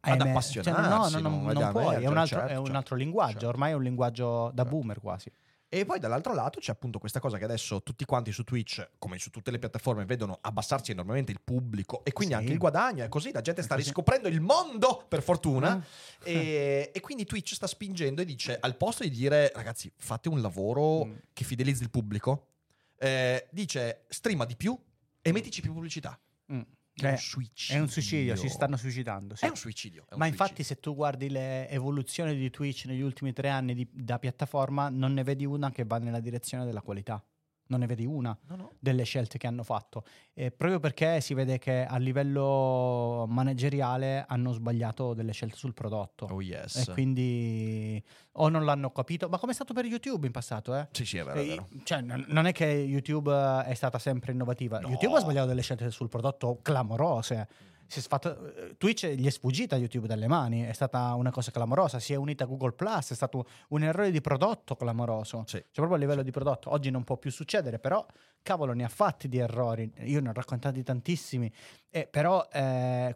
Ad appassionarsi, cioè, non puoi, è un altro linguaggio, ormai è un linguaggio da boomer quasi. E poi dall'altro lato c'è appunto questa cosa che adesso tutti quanti su Twitch, come su tutte le piattaforme, vedono abbassarsi enormemente il pubblico e quindi anche il guadagno, è così, la gente sta riscoprendo il mondo, per fortuna, e quindi Twitch sta spingendo e dice, al posto di dire ragazzi fate un lavoro che fidelizzi il pubblico, dice streama di più e mettici più pubblicità. È un suicidio, si stanno suicidando. Sì. È un suicidio. Ma infatti se tu guardi le evoluzioni di Twitch negli ultimi 3 anni da piattaforma, non ne vedi una che va nella direzione della qualità. Non ne vedi una delle scelte che hanno fatto, proprio perché si vede che a livello manageriale hanno sbagliato delle scelte sul prodotto. Oh yes. E quindi o non l'hanno capito, ma come è stato per YouTube in passato, eh? Sì, sì, è vero, è vero. Cioè, non è che YouTube è stata sempre innovativa. No. YouTube ha sbagliato delle scelte sul prodotto clamorose. Si è fatto, Twitch gli è sfuggita YouTube dalle mani, è stata una cosa clamorosa, si è unita a Google Plus, è stato un errore di prodotto clamoroso, sì. Cioè proprio a livello di prodotto, oggi non può più succedere, però cavolo ne ha fatti di errori, io ne ho raccontati tantissimi, però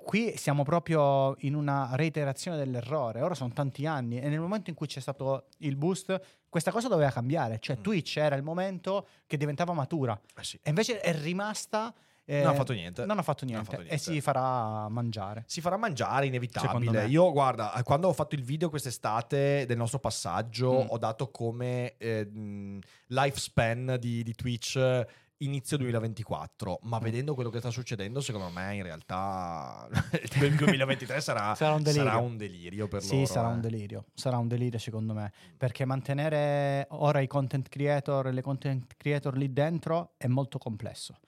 qui siamo proprio in una reiterazione dell'errore, ora sono tanti anni e nel momento in cui c'è stato il boost questa cosa doveva cambiare, cioè Twitch era il momento che diventava matura, sì. E invece è rimasta... Non ha fatto niente. E si farà mangiare. Si farà mangiare, inevitabile. Io, guarda, quando ho fatto il video quest'estate del nostro passaggio, ho dato come lifespan di Twitch inizio 2024. Ma vedendo quello che sta succedendo, secondo me in realtà il 2023 sarà un delirio per loro. Sì, sarà un delirio secondo me. Perché mantenere ora i content creator e le content creator lì dentro è molto complesso.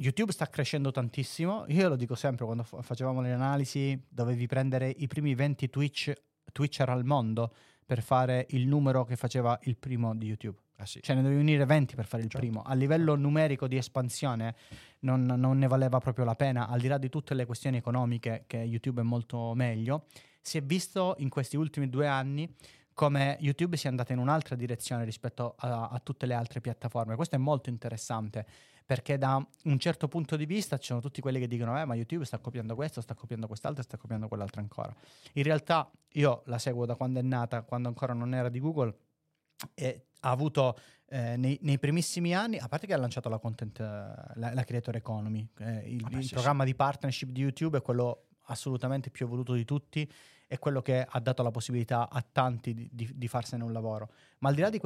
YouTube sta crescendo tantissimo, io lo dico sempre quando facevamo le analisi, dovevi prendere i primi 20 Twitcher al mondo per fare il numero che faceva il primo di YouTube. Ah, sì. Cioè ne dovevi unire 20 per fare il primo. A livello numerico di espansione non ne valeva proprio la pena, al di là di tutte le questioni economiche che YouTube è molto meglio. Si è visto in questi ultimi 2 anni come YouTube sia andata in un'altra direzione rispetto a tutte le altre piattaforme. Questo è molto interessante, perché da un certo punto di vista ci sono tutti quelli che dicono ma YouTube sta copiando questo, sta copiando quest'altro, sta copiando quell'altro ancora. In realtà io la seguo da quando è nata, quando ancora non era di Google, e ha avuto nei primissimi anni, a parte che ha lanciato la content, la creator economy, il programma di partnership di YouTube è quello assolutamente più evoluto di tutti, è quello che ha dato la possibilità a tanti di farsene un lavoro. Ma al di là di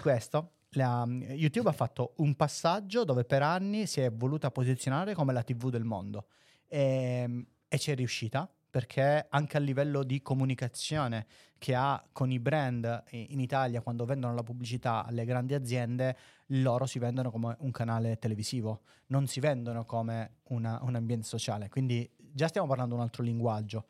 questo, YouTube ha fatto un passaggio dove per anni si è voluta posizionare come la TV del mondo e ci è riuscita, perché anche a livello di comunicazione che ha con i brand in Italia, quando vendono la pubblicità alle grandi aziende, loro si vendono come un canale televisivo, non si vendono come un ambiente sociale, quindi già stiamo parlando un altro linguaggio.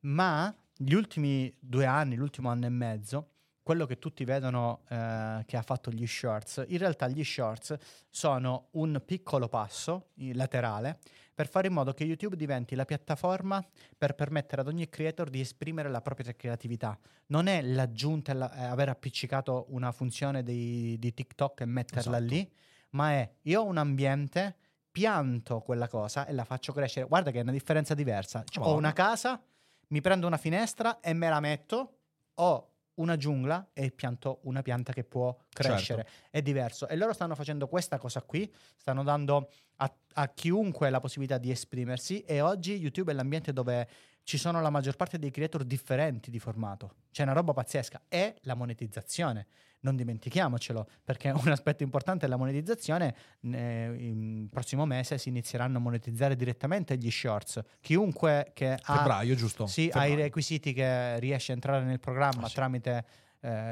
Ma gli ultimi 2 anni, l'ultimo anno e mezzo, quello che tutti vedono che ha fatto gli shorts, in realtà gli shorts sono un piccolo passo laterale per fare in modo che YouTube diventi la piattaforma per permettere ad ogni creator di esprimere la propria creatività. Non è l'aggiunta, aver appiccicato una funzione di TikTok e metterla lì, ma è io ho un ambiente, pianto quella cosa e la faccio crescere. Guarda che è una differenza diversa. Cioè, ho una casa, mi prendo una finestra e me la metto, ho una giungla e pianto una pianta che può crescere, certo. È diverso, e loro stanno facendo questa cosa qui, stanno dando a chiunque la possibilità di esprimersi, e oggi YouTube è l'ambiente dove ci sono la maggior parte dei creator differenti di formato, c'è una roba pazzesca. E la monetizzazione, non dimentichiamocelo, perché un aspetto importante è la monetizzazione. Il prossimo mese si inizieranno a monetizzare direttamente gli shorts, chiunque che ha febbraio, giusto? Sì, febbraio. Ha i requisiti, che riesce a entrare nel programma tramite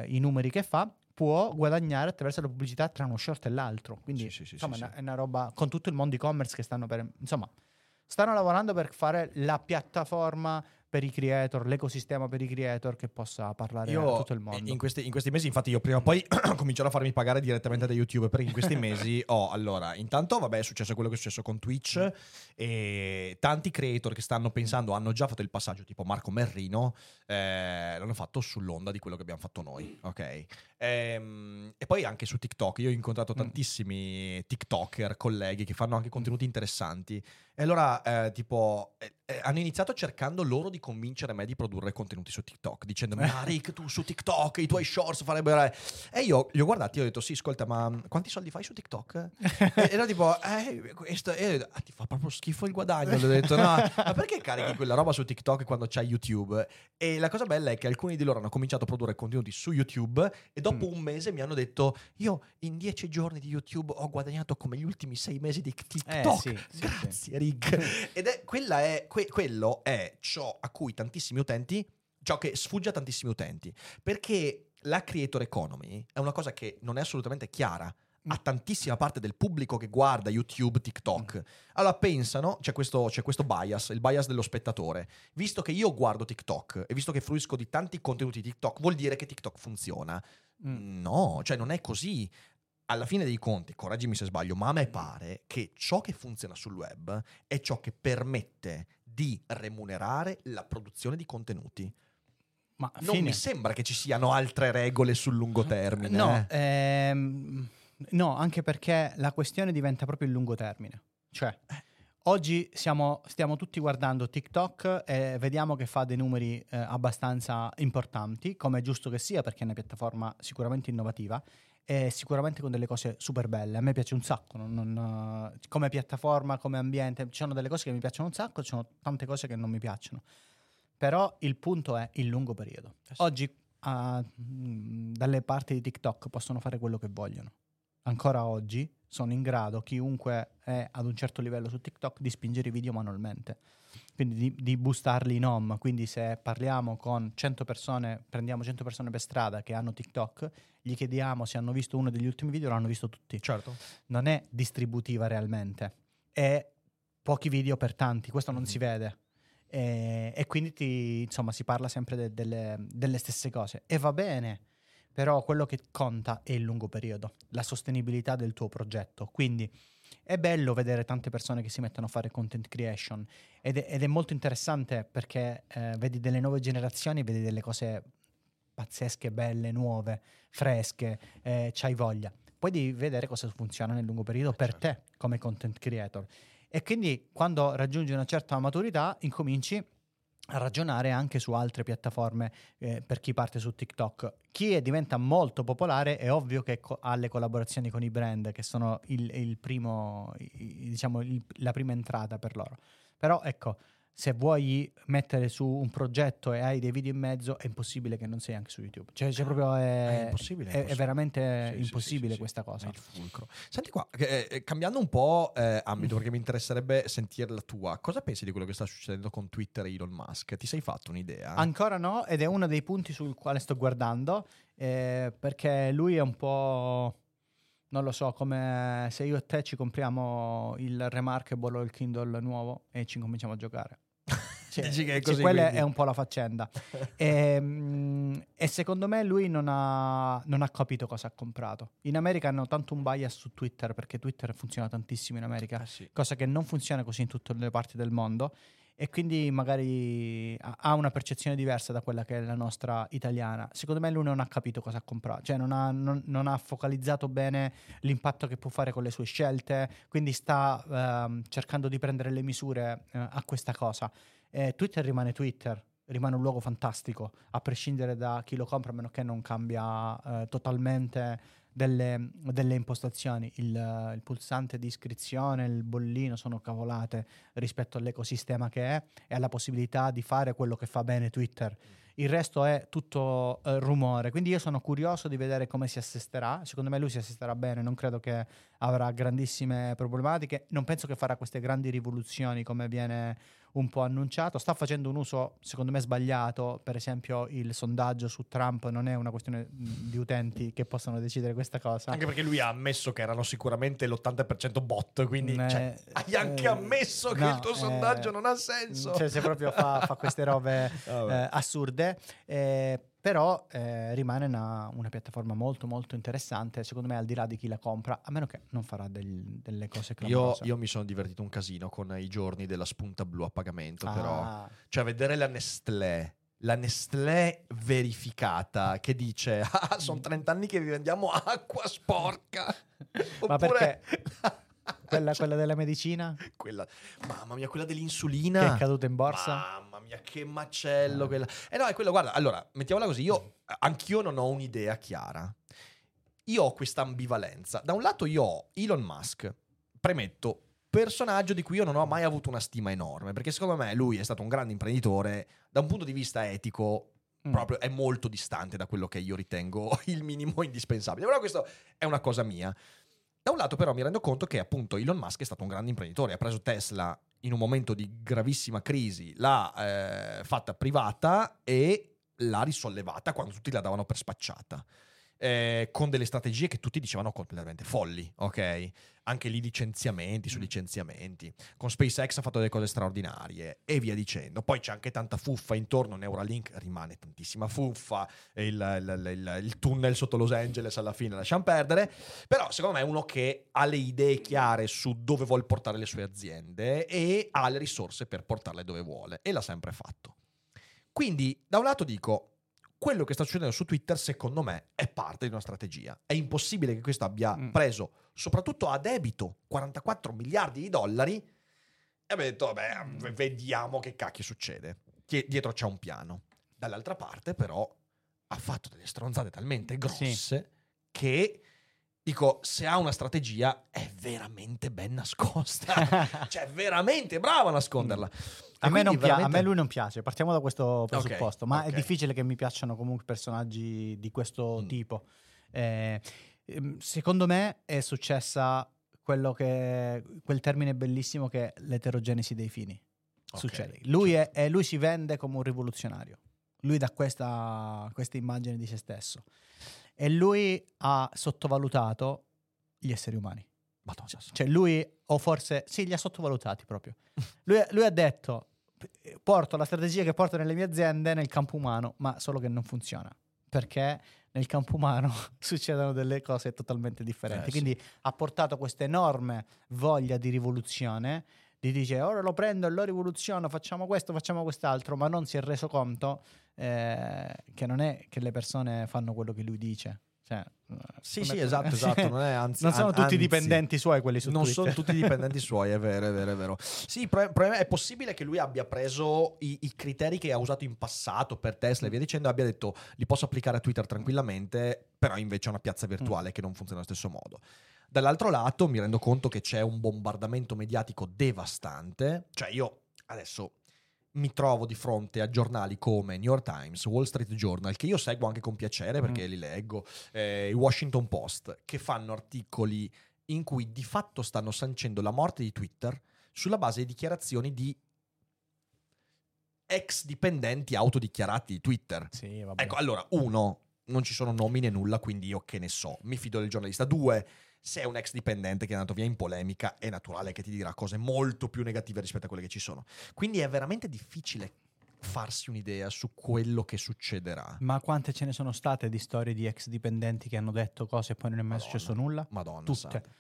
i numeri che fa, può guadagnare attraverso la pubblicità tra uno short e l'altro, quindi è una roba, con tutto il mondo e-commerce che stanno lavorando per fare la piattaforma per i creator, l'ecosistema per i creator che possa parlare a tutto il mondo. In questi mesi, infatti, io prima o poi comincerò a farmi pagare direttamente da YouTube, perché in questi mesi intanto è successo quello che è successo con Twitch, e tanti creator che stanno pensando, hanno già fatto il passaggio, tipo Marco Merrino, l'hanno fatto sull'onda di quello che abbiamo fatto noi, ok? E poi anche su TikTok, io ho incontrato tantissimi TikToker, colleghi che fanno anche contenuti interessanti, e allora tipo... hanno iniziato cercando loro di convincere me di produrre contenuti su TikTok, dicendomi ah Rick, tu su TikTok i tuoi shorts farebbero... E io li ho guardati e ho detto sì, ascolta, ma quanti soldi fai su TikTok? E era tipo questo... E io, ti fa proprio schifo il guadagno, gli ho detto no, ma perché carichi quella roba su TikTok quando c'hai YouTube? E la cosa bella è che alcuni di loro hanno cominciato a produrre contenuti su YouTube e dopo un mese mi hanno detto io in 10 giorni di YouTube ho guadagnato come gli ultimi 6 mesi di TikTok, sì, grazie Rick. Ed è quella è... quello è ciò a cui tantissimi utenti, ciò che sfugge a tantissimi utenti, perché la creator economy è una cosa che non è assolutamente chiara a tantissima parte del pubblico che guarda YouTube, TikTok. Allora pensano, c'è questo bias, il bias dello spettatore. Visto che io guardo TikTok e visto che fruisco di tanti contenuti TikTok, vuol dire che TikTok funziona. No, cioè non è così. Alla fine dei conti, correggimi se sbaglio, ma a me pare che ciò che funziona sul web è ciò che permette di remunerare la produzione di contenuti. Ma non mi sembra che ci siano altre regole sul lungo termine. No, no, anche perché la questione diventa proprio il lungo termine. Cioè, oggi stiamo tutti guardando TikTok e vediamo che fa dei numeri abbastanza importanti, come è giusto che sia, perché è una piattaforma sicuramente innovativa. Sicuramente con delle cose super belle, a me piace un sacco, non, come piattaforma, come ambiente, ci sono delle cose che mi piacciono un sacco, ci sono tante cose che non mi piacciono, però il punto è il lungo periodo. Oggi dalle parti di TikTok possono fare quello che vogliono, ancora oggi sono in grado, chiunque è ad un certo livello su TikTok, di spingere i video manualmente, quindi di boostarli in home. Quindi se parliamo con 100 persone, prendiamo 100 persone per strada che hanno TikTok, gli chiediamo se hanno visto uno degli ultimi video, l'hanno visto tutti. Certo. Non è distributiva realmente, è pochi video per tanti, questo non si vede. E quindi insomma si parla sempre delle stesse cose e va bene, però quello che conta è il lungo periodo, la sostenibilità del tuo progetto. Quindi è bello vedere tante persone che si mettono a fare content creation ed è molto interessante perché vedi delle nuove generazioni, vedi delle cose pazzesche, belle, nuove, fresche, c'hai voglia. Poi devi vedere cosa funziona nel lungo periodo per te come content creator. E quindi quando raggiungi una certa maturità incominci a ragionare anche su altre piattaforme per chi parte su TikTok. Chi diventa molto popolare è ovvio che ha le collaborazioni con i brand, che sono la prima entrata per loro. Però ecco, se vuoi mettere su un progetto e hai dei video in mezzo, è impossibile che non sei anche su YouTube. Cioè proprio è veramente impossibile questa cosa. È il fulcro. Senti qua, cambiando un po' ambito, perché mi interesserebbe sentire la tua. Cosa pensi di quello che sta succedendo con Twitter e Elon Musk? Ti sei fatto un'idea? Ancora no, ed è uno dei punti sul quale sto guardando, perché lui è un po'... Non lo so, come se io e te ci compriamo il Remarkable o il Kindle nuovo e ci incominciamo a giocare. Cioè, quella è un po' la faccenda. E secondo me lui non ha capito cosa ha comprato. In America hanno tanto un bias su Twitter, perché Twitter funziona tantissimo in America, cosa che non funziona così in tutte le parti del mondo, e quindi magari ha una percezione diversa da quella che è la nostra italiana. Secondo me lui non ha capito cosa ha comprato, cioè non ha focalizzato bene l'impatto che può fare con le sue scelte, quindi sta cercando di prendere le misure a questa cosa. Twitter rimane Twitter, rimane un luogo fantastico, a prescindere da chi lo compra, a meno che non cambia totalmente delle impostazioni. Il pulsante di iscrizione, il bollino sono cavolate rispetto all'ecosistema che è e alla possibilità di fare quello che fa bene Twitter. Il resto è tutto rumore, quindi io sono curioso di vedere come si assisterà. Secondo me lui si assisterà bene, non credo che avrà grandissime problematiche, non penso che farà queste grandi rivoluzioni come viene un po' annunciato. Sta facendo un uso secondo me sbagliato, per esempio il sondaggio su Trump non è una questione di utenti che possono decidere questa cosa, anche perché lui ha ammesso che erano sicuramente l'80% bot, quindi hai anche ammesso che il tuo sondaggio non ha senso, cioè se proprio fa queste robe assurde, però rimane una piattaforma molto molto interessante, secondo me, al di là di chi la compra, a meno che non farà delle cose clamorose. Io mi sono divertito un casino con i giorni della spunta blu a pagamento, però cioè vedere la Nestlé verificata che dice sono 30 anni che vi vendiamo acqua sporca. Ma oppure perché Quella della medicina? Quella, mamma mia, quella dell'insulina. Che è caduta in borsa? Mamma mia, che macello quella. No, è quello, guarda, allora, mettiamola così, anch'io non ho un'idea chiara. Io ho questa ambivalenza. Da un lato io ho Elon Musk, premetto, personaggio di cui io non ho mai avuto una stima enorme, perché secondo me lui è stato un grande imprenditore, da un punto di vista etico proprio è molto distante da quello che io ritengo il minimo indispensabile, però questo è una cosa mia. Da un lato però mi rendo conto che appunto Elon Musk è stato un grande imprenditore, ha preso Tesla in un momento di gravissima crisi, l'ha fatta privata e l'ha risollevata quando tutti la davano per spacciata. Con delle strategie che tutti dicevano completamente folli, ok? Anche lì licenziamenti su licenziamenti. Con SpaceX ha fatto delle cose straordinarie e via dicendo. Poi c'è anche tanta fuffa intorno, Neuralink rimane tantissima fuffa, il tunnel sotto Los Angeles alla fine lasciamo perdere. Però secondo me è uno che ha le idee chiare su dove vuole portare le sue aziende e ha le risorse per portarle dove vuole, e l'ha sempre fatto. Quindi da un lato dico, quello che sta succedendo su Twitter, secondo me, è parte di una strategia. È impossibile che questo abbia preso, soprattutto a debito, 44 miliardi di dollari, e abbiamo detto, vabbè, vediamo che cacchio succede. Che dietro c'è un piano. Dall'altra parte, però, ha fatto delle stronzate talmente grosse che... Dico, se ha una strategia è veramente ben nascosta, cioè veramente bravo a nasconderla. A me lui non piace, partiamo da questo presupposto, è difficile che mi piacciono comunque personaggi di questo tipo. Secondo me è successa quel termine bellissimo che è l'eterogenesi dei fini. Succede. Lui si vende come un rivoluzionario, lui dà questa immagine di se stesso. E lui ha sottovalutato gli esseri umani. Madonna. Cioè lui, o forse... Sì, li ha sottovalutati proprio. Lui ha detto, porto la strategia che porto nelle mie aziende nel campo umano, ma solo che non funziona. Perché nel campo umano succedono delle cose totalmente differenti. Quindi ha portato questa enorme voglia di rivoluzione, di dice, ora lo prendo e lo rivoluziono, facciamo questo, facciamo quest'altro, ma non si è reso conto che non è che le persone fanno quello che lui dice. Cioè, esatto. Non è, anzi, non sono tutti dipendenti suoi quelli su Twitter. Non sono tutti dipendenti suoi, è vero. Sì, è possibile che lui abbia preso i criteri che ha usato in passato per Tesla e via dicendo, abbia detto, li posso applicare a Twitter tranquillamente, però invece è una piazza virtuale che non funziona allo stesso modo. Dall'altro lato mi rendo conto che c'è un bombardamento mediatico devastante. Cioè io adesso mi trovo di fronte a giornali come New York Times, Wall Street Journal, che io seguo anche con piacere perché li leggo, il Washington Post, che fanno articoli in cui di fatto stanno sancendo la morte di Twitter sulla base di dichiarazioni di ex dipendenti autodichiarati di Twitter. Sì, vabbè. Ecco, allora, uno, non ci sono nomi né nulla, quindi io che ne so, mi fido del giornalista. Due, se è un ex dipendente che è andato via in polemica, è naturale che ti dirà cose molto più negative rispetto a quelle che ci sono. Quindi è veramente difficile farsi un'idea su quello che succederà. Ma quante ce ne sono state di storie di ex dipendenti che hanno detto cose e poi non è mai successo nulla? Madonna,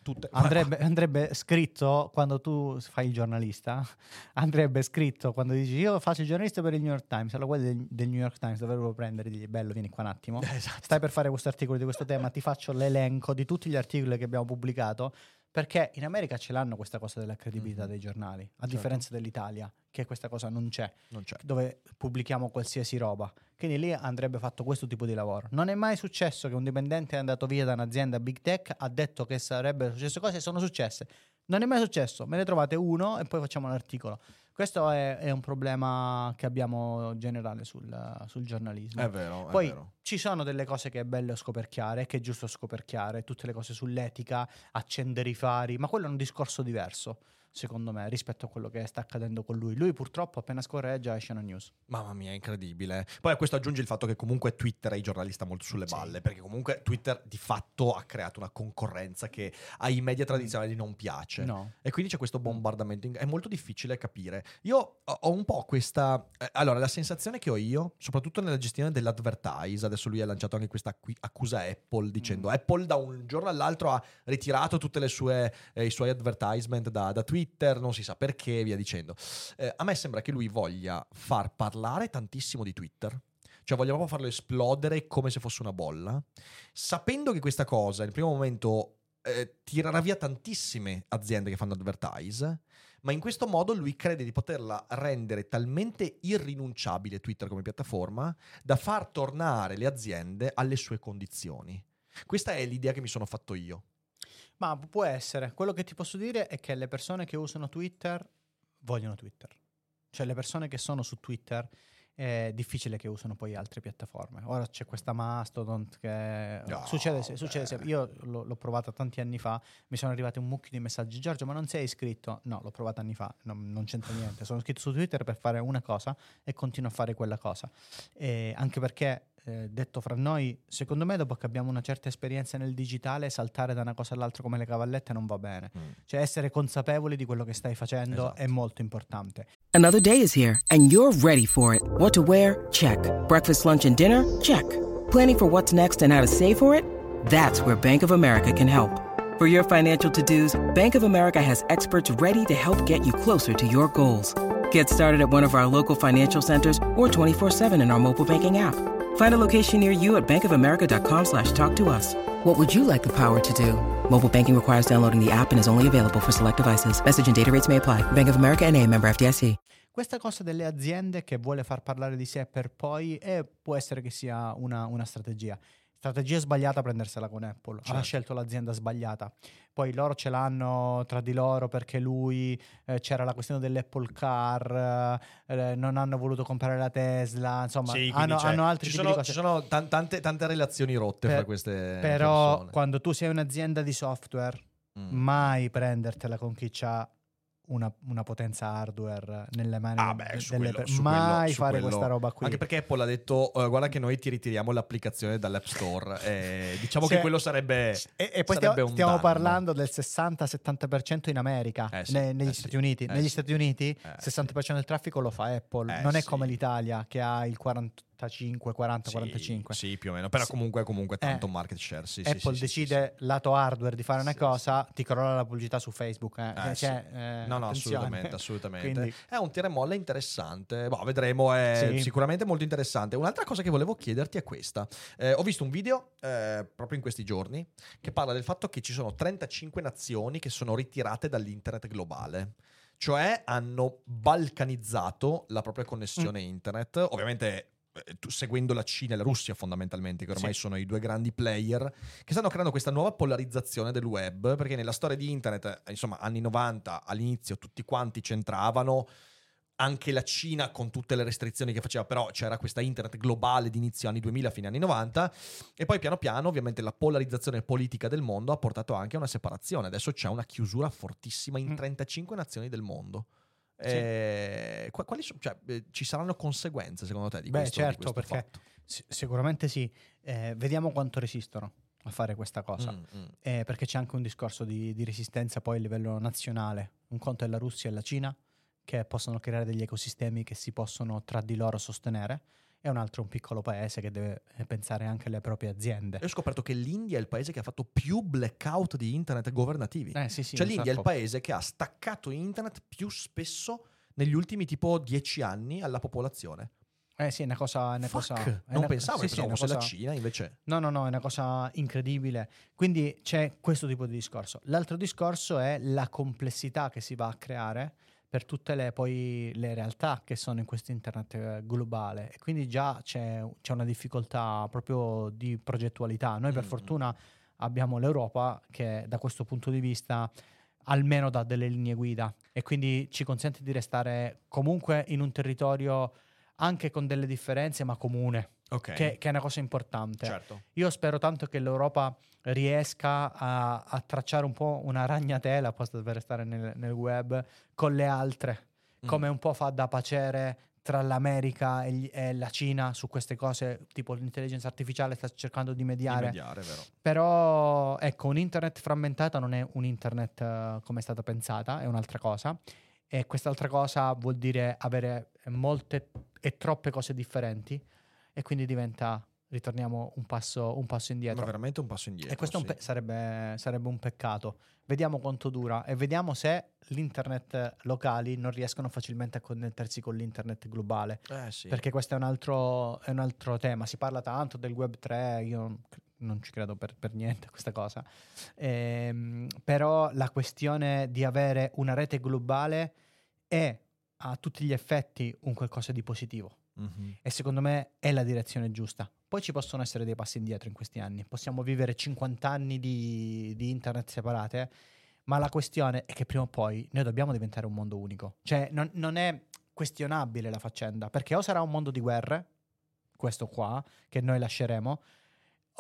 tutte. Andrebbe scritto, quando tu fai il giornalista, andrebbe scritto, quando dici io faccio il giornalista per il New York Times, allora quelli del New York Times dovrebbero prendere e dire, bello, vieni qua un attimo, stai per fare questo articolo di questo tema, ti faccio l'elenco di tutti gli articoli che abbiamo pubblicato. Perché in America ce l'hanno questa cosa della credibilità dei giornali, a differenza dell'Italia, che questa cosa non c'è, dove pubblichiamo qualsiasi roba. Quindi lì andrebbe fatto questo tipo di lavoro. Non è mai successo che un dipendente è andato via da un'azienda big tech, ha detto che sarebbero successe cose e sono successe. Non è mai successo, me ne trovate uno e poi facciamo un articolo. Questo è un problema che abbiamo generale sul giornalismo. È vero, poi è vero. Ci sono delle cose che è bello scoperchiare, che è giusto scoperchiare, tutte le cose sull'etica, accendere i fari, ma quello è un discorso diverso, secondo me, rispetto a quello che sta accadendo con lui. Lui purtroppo appena scorreggia esce una news. Mamma mia, è incredibile. Poi a questo aggiunge il fatto che comunque Twitter ha i giornalisti molto sulle balle, perché comunque Twitter di fatto ha creato una concorrenza che ai media tradizionali non piace. No. E quindi c'è questo bombardamento. È molto difficile capire. Io ho un po' questa... Allora, la sensazione che ho io, soprattutto nella gestione dell'advertise, adesso lui ha lanciato anche questa accusa Apple, dicendo Apple da un giorno all'altro ha ritirato tutte le sue i suoi advertisement da Twitter, non si sa perché, via dicendo. A me sembra che lui voglia far parlare tantissimo di Twitter, cioè voglia proprio farlo esplodere come se fosse una bolla, sapendo che questa cosa nel primo momento tirerà via tantissime aziende che fanno advertise, ma in questo modo lui crede di poterla rendere talmente irrinunciabile Twitter come piattaforma da far tornare le aziende alle sue condizioni. Questa è l'idea che mi sono fatto io. Ma può essere. Quello che ti posso dire è che le persone che usano Twitter vogliono Twitter. Cioè le persone che sono su Twitter è difficile che usano poi altre piattaforme. Ora c'è questa Mastodon che succede. Io l'ho provata tanti anni fa, mi sono arrivati un mucchio di messaggi: Giorgio, ma non sei iscritto? No, l'ho provata anni fa, non c'entra niente. Sono iscritto su Twitter per fare una cosa e continuo a fare quella cosa, anche perché detto fra noi, secondo me dopo che abbiamo una certa esperienza nel digitale, saltare da una cosa all'altra come le cavallette non va bene. Cioè essere consapevoli di quello che stai facendo è molto importante. Another day is here and you're ready for it. What to wear? Check. Breakfast, lunch and dinner? Check. Planning for what's next and how to save for it? That's where Bank of America can help. For your financial to-dos, Bank of America has experts ready to help get you closer to your goals. Get started at one of our local financial centers or 24/7 in our mobile banking app. Find a location near you at bankofamerica.com/talktous. What would you like the power to do? Mobile banking requires downloading the app and is only available for select devices. Message and data rates may apply. Bank of America NA, member FDIC. Questa cosa delle aziende che vuole far parlare di sé per poi, può essere che sia una strategia. Strategia sbagliata prendersela con Apple. Certo. Ha scelto l'azienda sbagliata. Poi loro ce l'hanno tra di loro perché lui, c'era la questione dell'Apple Car, non hanno voluto comprare la Tesla, insomma sì, hanno altri tipi di cose. Ci sono tante relazioni rotte fra queste però persone. Quando tu sei un'azienda di software, mai prendertela con chi c'ha una potenza hardware nelle mani mai fare questa roba qui, anche perché Apple ha detto guarda che noi ti ritiriamo l'applicazione dall'App Store, diciamo che quello sarebbe e poi sarebbe stiamo parlando del 60-70% in America, negli Stati Uniti 60% del traffico lo fa Apple, non è come l'Italia che ha il 45 sì più o meno, però comunque tanto market share. Apple decide lato hardware di fare una cosa, ti crolla la pubblicità su Facebook, no assolutamente. Quindi è un tira e molla interessante, vedremo, è sicuramente molto interessante. Un'altra cosa che volevo chiederti è questa, ho visto un video proprio in questi giorni che parla del fatto che ci sono 35 nazioni che sono ritirate dall'internet globale. Cioè hanno balcanizzato la propria connessione internet, ovviamente seguendo la Cina e la Russia fondamentalmente, che ormai sono i due grandi player che stanno creando questa nuova polarizzazione del web, perché nella storia di internet, insomma, anni 90 all'inizio tutti quanti c'entravano, anche la Cina con tutte le restrizioni che faceva, però c'era questa internet globale di inizio anni 2000 fine anni 90, e poi piano piano ovviamente la polarizzazione politica del mondo ha portato anche a una separazione. Adesso c'è una chiusura fortissima in 35 nazioni del mondo. Quali sono, cioè, ci saranno conseguenze secondo te di questo? Certo, di questo perché fatto? Sicuramente sì, vediamo quanto resistono a fare questa cosa, perché c'è anche un discorso di resistenza poi a livello nazionale. Un conto è la Russia e la Cina che possono creare degli ecosistemi che si possono tra di loro sostenere, e un altro un piccolo paese che deve pensare anche alle proprie aziende. Io ho scoperto che l'India è il paese che ha fatto più blackout di internet governativi. Cioè l'India è il paese che ha staccato internet più spesso negli ultimi tipo 10 anni alla popolazione. Sì, è una cosa... Non pensavo fosse la Cina, invece... No, è una cosa incredibile. Quindi c'è questo tipo di discorso. L'altro discorso è la complessità che si va a creare per tutte le realtà che sono in questo internet globale, e quindi già c'è una difficoltà proprio di progettualità. Noi per fortuna abbiamo l'Europa che da questo punto di vista almeno dà delle linee guida, e quindi ci consente di restare comunque in un territorio anche con delle differenze ma comune, che è una cosa importante. Certo. Io spero tanto che l'Europa riesca a tracciare un po' una ragnatela, apposta per restare nel web, con le altre, come un po' fa da pacere tra l'America e la Cina su queste cose, tipo l'intelligenza artificiale sta cercando di mediare vero. Però ecco, un internet frammentato non è un internet come è stata pensata, è un'altra cosa, e quest'altra cosa vuol dire avere molte e troppe cose differenti, e quindi diventa... ritorniamo un passo indietro. Ma veramente un passo indietro. E questo sarebbe un peccato. Vediamo quanto dura, e vediamo se l'internet locali non riescono facilmente a connettersi con l'internet globale. Perché questo è un altro tema. Si parla tanto del web 3, io non ci credo per niente a questa cosa, però la questione di avere una rete globale è a tutti gli effetti un qualcosa di positivo, mm-hmm. e secondo me è la direzione giusta. Poi ci possono essere dei passi indietro in questi anni, possiamo vivere 50 anni di internet separate, ma la questione è che prima o poi noi dobbiamo diventare un mondo unico, cioè non è questionabile la faccenda, perché o sarà un mondo di guerre, questo qua, che noi lasceremo,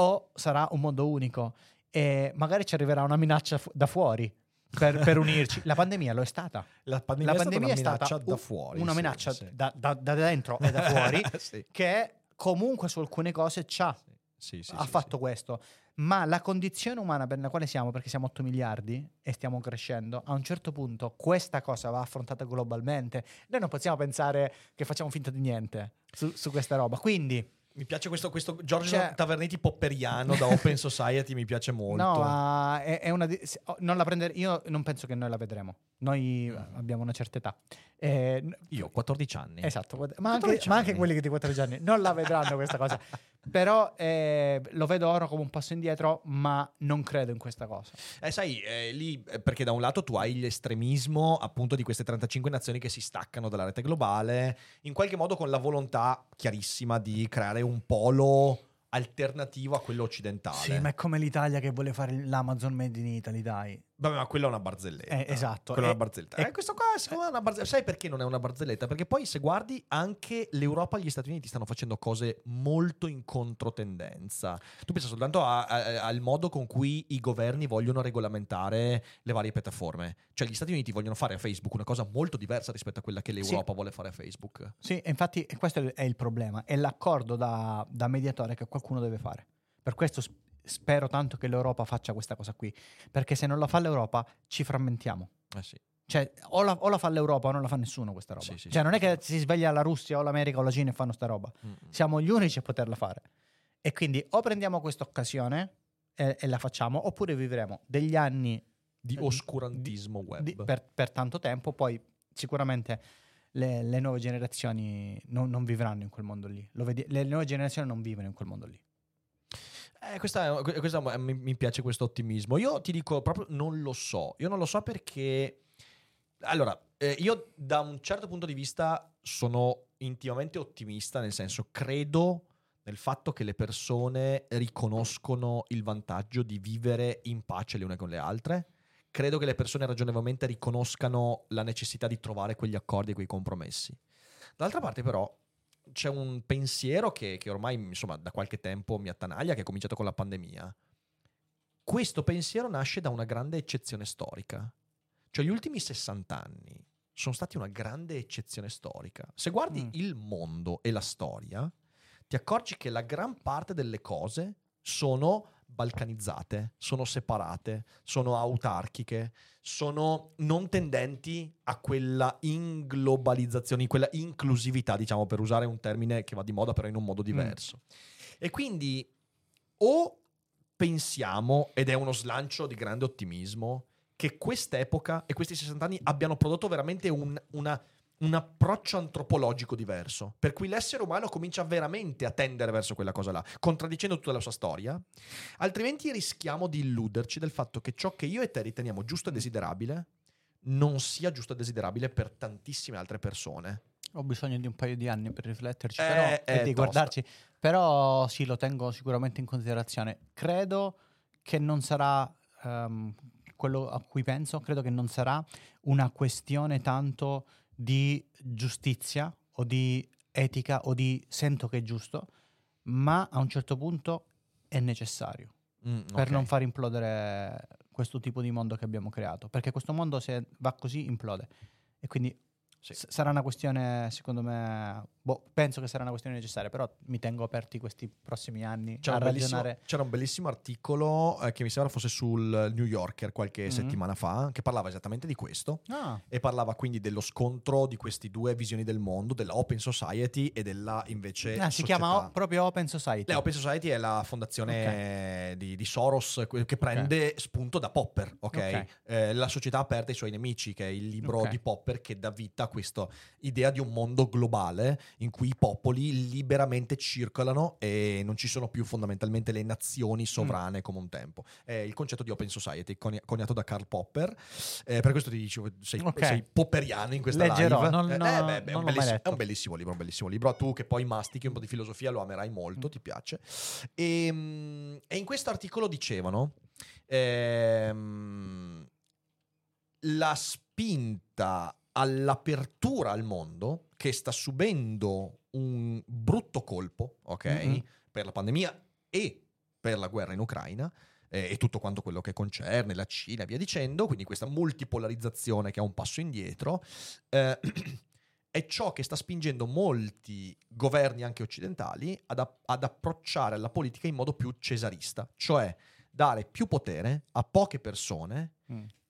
o sarà un mondo unico e magari ci arriverà una minaccia da fuori per unirci. La pandemia lo è stata. La pandemia è stata da fuori, una minaccia da dentro e da fuori, sì. che comunque su alcune cose ha fatto questo. Ma la condizione umana per la quale siamo, perché siamo 8 miliardi e stiamo crescendo, a un certo punto questa cosa va affrontata globalmente. Noi non possiamo pensare che facciamo finta di niente su questa roba. Quindi mi piace questo Giorgio Taverniti popperiano da Open Society, mi piace molto. No, è una non la prendere. Io non penso che noi la vedremo. Noi abbiamo una certa età. Io 14 anni. Esatto, ma anche quelli che di 14 anni non la vedranno questa cosa. Però lo vedo ora come un passo indietro, ma non credo in questa cosa. Lì perché da un lato tu hai l'estremismo appunto di queste 35 nazioni che si staccano dalla rete globale, in qualche modo con la volontà chiarissima di creare un polo alternativo a quello occidentale. Sì, ma è come l'Italia che vuole fare l'Amazon Made in Italy, dai. Vabbè, ma quella è una barzelletta. Esatto. Quella è una barzelletta. Questo qua secondo me è una barzelletta. Sai perché non è una barzelletta? Perché poi se guardi anche l'Europa e gli Stati Uniti stanno facendo cose molto in controtendenza. Tu pensa soltanto al modo con cui i governi vogliono regolamentare le varie piattaforme. Cioè gli Stati Uniti vogliono fare a Facebook una cosa molto diversa rispetto a quella che l'Europa vuole fare a Facebook. Sì, infatti questo è il problema. È l'accordo da mediatore che qualcuno deve fare. Per questo spero tanto che l'Europa faccia questa cosa qui, perché se non la fa l'Europa ci frammentiamo. Sì. Cioè o la fa l'Europa o non la fa nessuno questa roba. Sì, non è che si sveglia la Russia o l'America o la Cina e fanno sta roba. Siamo gli unici a poterla fare. E quindi o prendiamo questa occasione e la facciamo, oppure vivremo degli anni di oscurantismo web per tanto tempo. Poi sicuramente le nuove generazioni non vivranno in quel mondo lì. Le nuove generazioni non vivono in quel mondo lì. Mi piace questo ottimismo. Io ti dico proprio non lo so perché allora io da un certo punto di vista sono intimamente ottimista, nel senso credo nel fatto che le persone riconoscono il vantaggio di vivere in pace le une con le altre. Credo che le persone ragionevolmente riconoscano la necessità di trovare quegli accordi e quei compromessi. D'altra parte però c'è un pensiero che ormai insomma da qualche tempo mi attanaglia, che è cominciato con la pandemia. Questo pensiero nasce da una grande eccezione storica, cioè gli ultimi 60 anni sono stati una grande eccezione storica. Se guardi il mondo e la storia ti accorgi che la gran parte delle cose sono balcanizzate, sono separate, sono autarchiche, sono non tendenti a quella inglobalizzazione, quella inclusività, diciamo, per usare un termine che va di moda però in un modo diverso. E quindi o pensiamo, ed è uno slancio di grande ottimismo, che quest'epoca e questi 60 anni abbiano prodotto veramente un approccio antropologico diverso, per cui l'essere umano comincia veramente a tendere verso quella cosa là, contraddicendo tutta la sua storia, altrimenti rischiamo di illuderci del fatto che ciò che io e te riteniamo giusto e desiderabile non sia giusto e desiderabile per tantissime altre persone. Ho bisogno di un paio di anni per rifletterci e di guardarci, però sì, lo tengo sicuramente in considerazione. Credo che non sarà quello a cui penso, credo che non sarà una questione tanto di giustizia o di etica o di sento che è giusto, ma a un certo punto è necessario per non far implodere questo tipo di mondo che abbiamo creato, perché questo mondo se va così implode. E quindi sarà una questione, secondo me, penso che sarà una questione necessaria, però mi tengo aperti questi prossimi anni a ragionare. C'era un bellissimo articolo che mi sembra fosse sul New Yorker qualche settimana fa, che parlava esattamente di questo e parlava quindi dello scontro di queste due visioni del mondo, della Open Society e della invece si chiama proprio Open Society. Open Society è la fondazione di Soros, che prende spunto da Popper, la società aperta ai suoi nemici, che è il libro di Popper che dà vita questa idea di un mondo globale in cui i popoli liberamente circolano e non ci sono più fondamentalmente le nazioni sovrane come un tempo. È il concetto di Open Society, coniato da Karl Popper. Per questo ti dicevo, sei popperiano in questa live. È un bellissimo libro, tu che poi mastichi un po' di filosofia lo amerai molto, ti piace. E in questo articolo dicevano la spinta all'apertura al mondo che sta subendo un brutto colpo, per la pandemia e per la guerra in Ucraina e tutto quanto quello che concerne la Cina e via dicendo, quindi questa multipolarizzazione che è un passo indietro è ciò che sta spingendo molti governi anche occidentali ad approcciare alla politica in modo più cesarista, cioè dare più potere a poche persone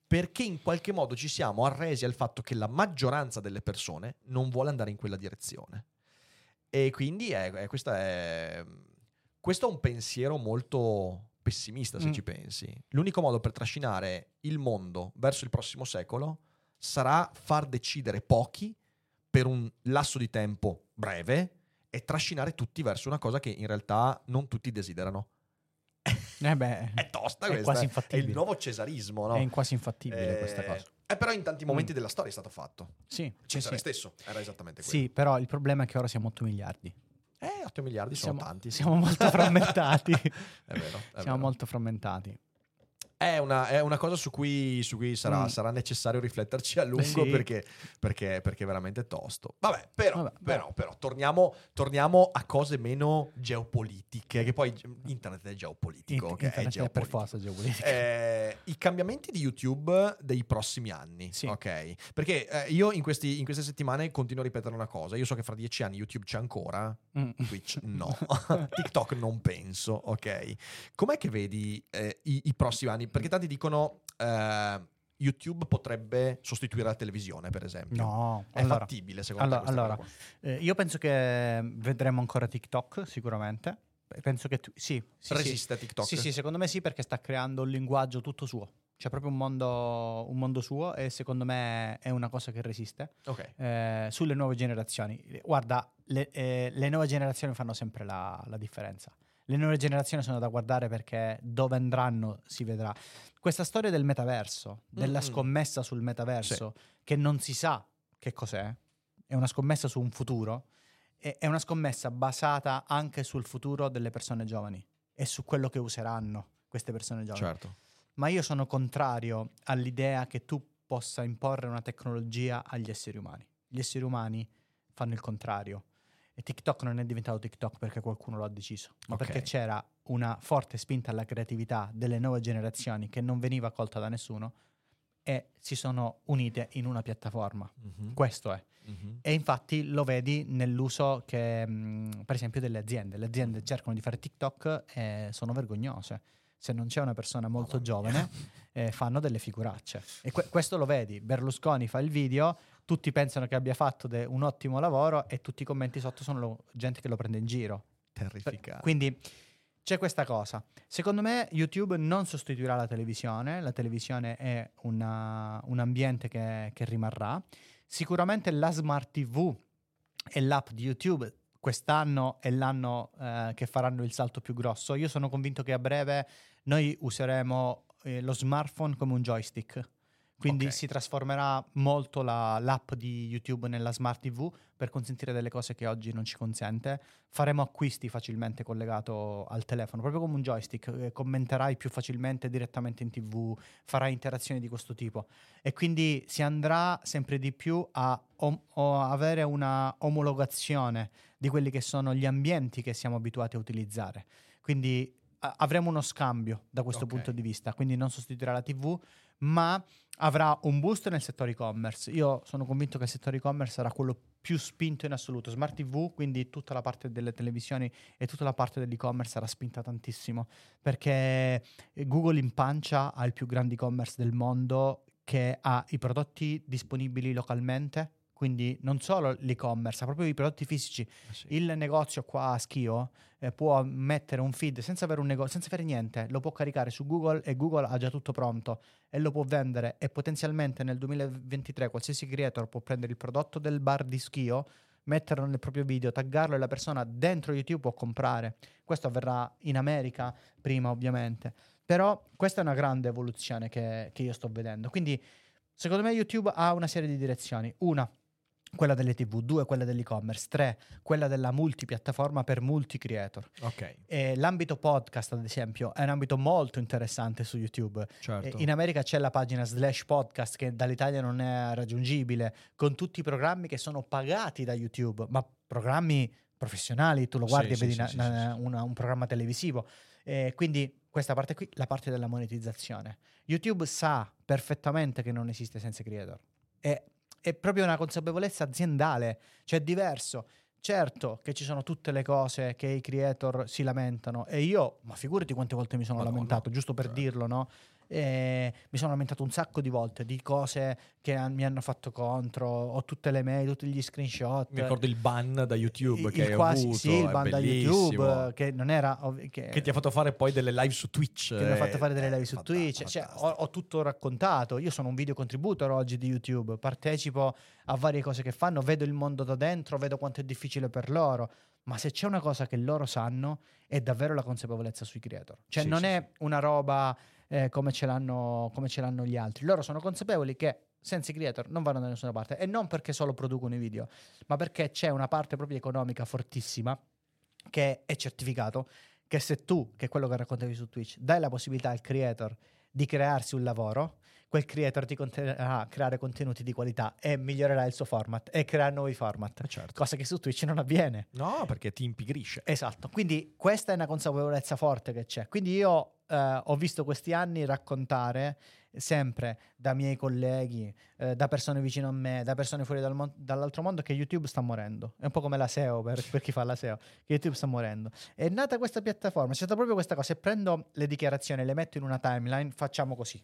perché in qualche modo ci siamo arresi al fatto che la maggioranza delle persone non vuole andare in quella direzione. E quindi questo è un pensiero molto pessimista, se ci pensi. L'unico modo per trascinare il mondo verso il prossimo secolo sarà far decidere pochi per un lasso di tempo breve e trascinare tutti verso una cosa che in realtà non tutti desiderano. È tosta questa, quasi infattibile. È il nuovo cesarismo, no? È quasi infattibile questa cosa. Però in tanti momenti della storia è stato fatto. Sì, Cesare stesso era esattamente quello. Sì, però il problema è che ora siamo 8 miliardi. 8 miliardi sono tanti. Siamo molto frammentati. Molto frammentati. È una cosa su cui sarà necessario rifletterci a lungo perché è veramente tosto. Però torniamo a cose meno geopolitiche, che poi internet è geopolitico. Internet è per forza geopolitico. I cambiamenti di YouTube dei prossimi anni, perché io in queste settimane continuo a ripetere una cosa. Io so che fra 10 anni YouTube c'è ancora, Twitch no, TikTok non penso, Com'è che vedi i prossimi anni? Perché tanti dicono YouTube potrebbe sostituire la televisione, per esempio. No, è fattibile secondo te? Io penso che vedremo ancora TikTok sicuramente. Penso che resiste TikTok. Sì, secondo me sì, perché sta creando un linguaggio tutto suo. C'è proprio un mondo suo e secondo me è una cosa che resiste. Sulle nuove generazioni. Guarda, le nuove generazioni fanno sempre la differenza. Le nuove generazioni sono da guardare perché dove andranno si vedrà. Questa storia del metaverso, della scommessa sul metaverso, che non si sa che cos'è, è una scommessa su un futuro, è una scommessa basata anche sul futuro delle persone giovani e su quello che useranno queste persone giovani. Certo. Ma io sono contrario all'idea che tu possa imporre una tecnologia agli esseri umani. Gli esseri umani fanno il contrario. E TikTok non è diventato TikTok perché qualcuno lo ha deciso, ma perché c'era una forte spinta alla creatività delle nuove generazioni che non veniva colta da nessuno e si sono unite in una piattaforma. Questo è. E infatti lo vedi nell'uso che, per esempio, delle aziende. Le aziende cercano di fare TikTok e sono vergognose. Se non c'è una persona molto giovane, fanno delle figuracce. E questo lo vedi. Berlusconi fa il video, tutti pensano che abbia fatto un ottimo lavoro e tutti i commenti sotto sono gente che lo prende in giro. Terrificante. Quindi c'è questa cosa. Secondo me YouTube non sostituirà la televisione. La televisione è un ambiente che rimarrà. Sicuramente la Smart TV e l'app di YouTube quest'anno è l'anno che faranno il salto più grosso. Io sono convinto che a breve noi useremo lo smartphone come un joystick. Quindi si trasformerà molto l'app di YouTube nella Smart TV per consentire delle cose che oggi non ci consente. Faremo acquisti facilmente collegato al telefono, proprio come un joystick. Commenterai più facilmente direttamente in TV, farai interazioni di questo tipo. E quindi si andrà sempre di più a avere una omologazione di quelli che sono gli ambienti che siamo abituati a utilizzare. Quindi avremo uno scambio da questo punto di vista. Quindi non sostituirà la TV, ma avrà un boost nel settore e-commerce. Io sono convinto che il settore e-commerce sarà quello più spinto in assoluto. Smart TV, quindi tutta la parte delle televisioni e tutta la parte dell'e-commerce sarà spinta tantissimo, perché Google in pancia ha il più grande e-commerce del mondo, che ha i prodotti disponibili localmente Quindi non solo l'e-commerce, ma proprio i prodotti fisici. Sì. Il negozio qua a Schio può mettere un feed senza avere un negozio, senza fare niente. Lo può caricare su Google e Google ha già tutto pronto e lo può vendere. E potenzialmente nel 2023 qualsiasi creator può prendere il prodotto del bar di Schio, metterlo nel proprio video, taggarlo e la persona dentro YouTube può comprare. Questo avverrà in America prima, ovviamente. Però questa è una grande evoluzione che io sto vedendo. Quindi secondo me YouTube ha una serie di direzioni. Una, quella delle TV, due, quella dell'e-commerce, tre, quella della multipiattaforma per multi-creator. Ok. E l'ambito podcast, ad esempio, è un ambito molto interessante su YouTube. Certo. In America c'è la pagina /podcast che dall'Italia non è raggiungibile, con tutti i programmi che sono pagati da YouTube, ma programmi professionali, tu lo guardi e vedi un programma televisivo. Quindi questa parte qui, la parte della monetizzazione. YouTube sa perfettamente che non esiste senza creator. È proprio una consapevolezza aziendale, cioè è diverso. Certo che ci sono tutte le cose che i creator si lamentano e io, ma figurati quante volte mi sono lamentato, giusto per dirlo, no? Mi sono lamentato un sacco di volte di cose che mi hanno fatto contro, ho tutte le mail, tutti gli screenshot. Mi ricordo il ban da YouTube che hai avuto. Sì, il ban da YouTube che non era che ti ha fatto fare poi delle live su Twitch. Che mi ha fatto fare delle live su Twitch, cioè, ho tutto raccontato. Io sono un video contributor oggi di YouTube, partecipo a varie cose che fanno, vedo il mondo da dentro, vedo quanto è difficile per loro. Ma se c'è una cosa che loro sanno è davvero la consapevolezza sui creator. Cioè non è una roba come ce l'hanno gli altri. Loro sono consapevoli che senza i creator non vanno da nessuna parte. E non perché solo producono i video, ma perché c'è una parte proprio economica fortissima che è certificato, che se tu, che è quello che raccontavi su Twitch, dai la possibilità al creator di crearsi un lavoro, quel creator ti continuerà a creare contenuti di qualità e migliorerà il suo format e creerà nuovi format, certo. Cosa che su Twitch non avviene. No, perché ti impigrisce. Esatto, quindi questa è una consapevolezza forte che c'è. Quindi io ho visto questi anni raccontare sempre da miei colleghi, da persone vicino a me, da persone fuori dall'altro mondo, che YouTube sta morendo. È un po' come la SEO per chi fa la SEO, che YouTube sta morendo. È nata questa piattaforma, c'è stata proprio questa cosa. Se prendo le dichiarazioni, le metto in una timeline, facciamo così.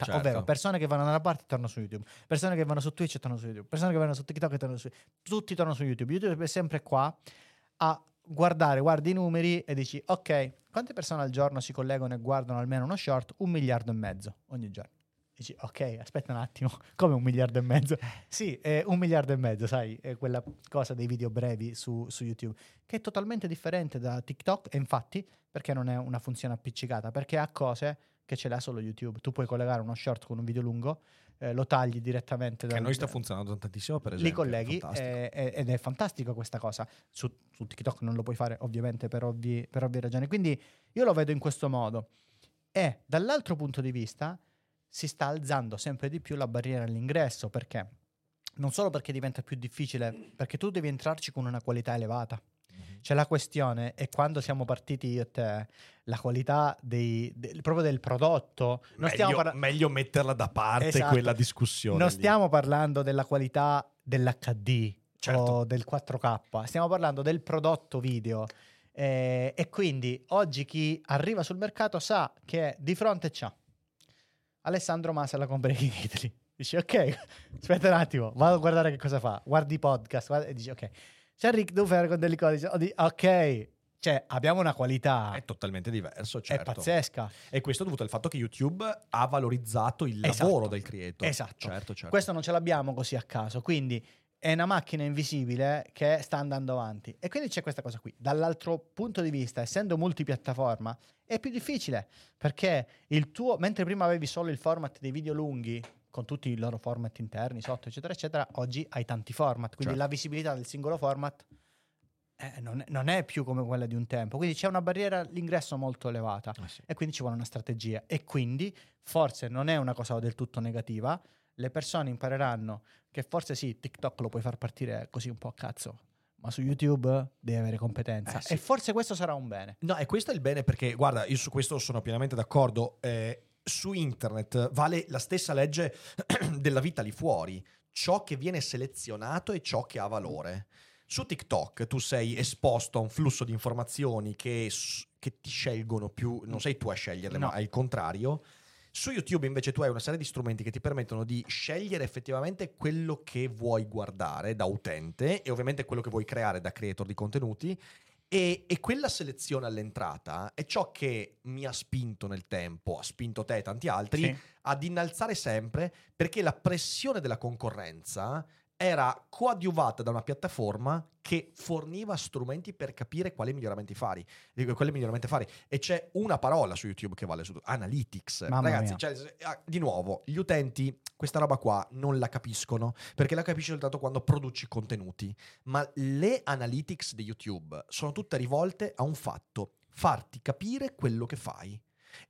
Certo. Ovvero persone che vanno da una parte e tornano su YouTube, persone che vanno su Twitch e tornano su YouTube, persone che vanno su TikTok e tornano su YouTube, tutti tornano su YouTube. YouTube è sempre qua a guardi i numeri e dici ok, quante persone al giorno si collegano e guardano almeno uno short? 1,5 miliardi ogni giorno. Dici ok, aspetta un attimo, come 1,5 miliardi? Sì, 1,5 miliardi, sai, è quella cosa dei video brevi su YouTube, che è totalmente differente da TikTok. E infatti perché non è una funzione appiccicata? Perché ha cose che ce l'ha solo YouTube. Tu puoi collegare uno short con un video lungo, lo tagli direttamente da... Che a noi sta funzionando tantissimo, per esempio. Li colleghi ed è fantastico questa cosa. Su TikTok non lo puoi fare, ovviamente, per ovvie ragioni. Quindi io lo vedo in questo modo. E dall'altro punto di vista si sta alzando sempre di più la barriera all'ingresso. Perché? Non solo perché diventa più difficile, perché tu devi entrarci con una qualità elevata. C'è la questione, e quando siamo partiti io e te, la qualità proprio del prodotto, meglio metterla da parte, esatto. Quella discussione non stiamo parlando della qualità dell'HD, certo. O del 4K, stiamo parlando del prodotto video, e quindi oggi chi arriva sul mercato sa che di fronte c'ha Alessandro Masala con Breaking Italy, dici ok, aspetta un attimo, vado a guardare che cosa fa, guardi i podcast, e dici ok, c'è Rick Dufer con degli codici, ok, cioè abbiamo una qualità. È totalmente diverso, certo. È pazzesca. E questo è dovuto al fatto che YouTube ha valorizzato il lavoro del creator. Esatto. Certo. Questo non ce l'abbiamo così a caso, quindi è una macchina invisibile che sta andando avanti. E quindi c'è questa cosa qui. Dall'altro punto di vista, essendo multipiattaforma, è più difficile, perché il tuo, mentre prima avevi solo il format dei video lunghi, con tutti i loro format interni, sotto, eccetera, eccetera, oggi hai tanti format, quindi certo. La visibilità del singolo format non è più come quella di un tempo, quindi c'è una barriera all'ingresso molto elevata, sì. E quindi ci vuole una strategia, e quindi forse non è una cosa del tutto negativa, le persone impareranno che forse sì, TikTok lo puoi far partire così un po' a cazzo, ma su YouTube devi avere competenza, sì. E forse questo sarà un bene. No, e questo è il bene, perché guarda, io su questo sono pienamente d'accordo. Su internet vale la stessa legge della vita lì fuori: ciò che viene selezionato è ciò che ha valore. Su TikTok tu sei esposto a un flusso di informazioni che ti scelgono più, non sei tu a sceglierle, no, ma è il contrario. Su YouTube invece tu hai una serie di strumenti che ti permettono di scegliere effettivamente quello che vuoi guardare da utente e ovviamente quello che vuoi creare da creator di contenuti, e quella selezione all'entrata è ciò che mi ha spinto nel tempo, ha spinto te e tanti altri, sì, ad innalzare sempre, perché la pressione della concorrenza era coadiuvata da una piattaforma che forniva strumenti per capire quali miglioramenti fare. E c'è una parola su YouTube che vale su tutto: analytics. Mamma ragazzi, cioè, di nuovo, gli utenti questa roba qua non la capiscono, perché la capisci soltanto quando produci contenuti, ma le analytics di YouTube sono tutte rivolte a un fatto: farti capire quello che fai,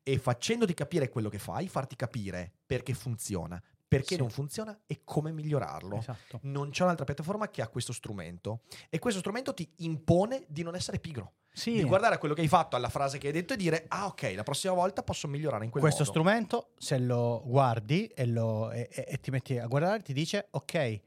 e facendoti capire quello che fai, farti capire perché funziona, perché sì, non funziona e come migliorarlo. Esatto. Non c'è un'altra piattaforma che ha questo strumento, e questo strumento ti impone di non essere pigro, sì, di guardare a quello che hai fatto, alla frase che hai detto e dire: ah ok, la prossima volta posso migliorare in quel questo modo. Strumento, se lo guardi e ti metti a guardare, ti dice: ok,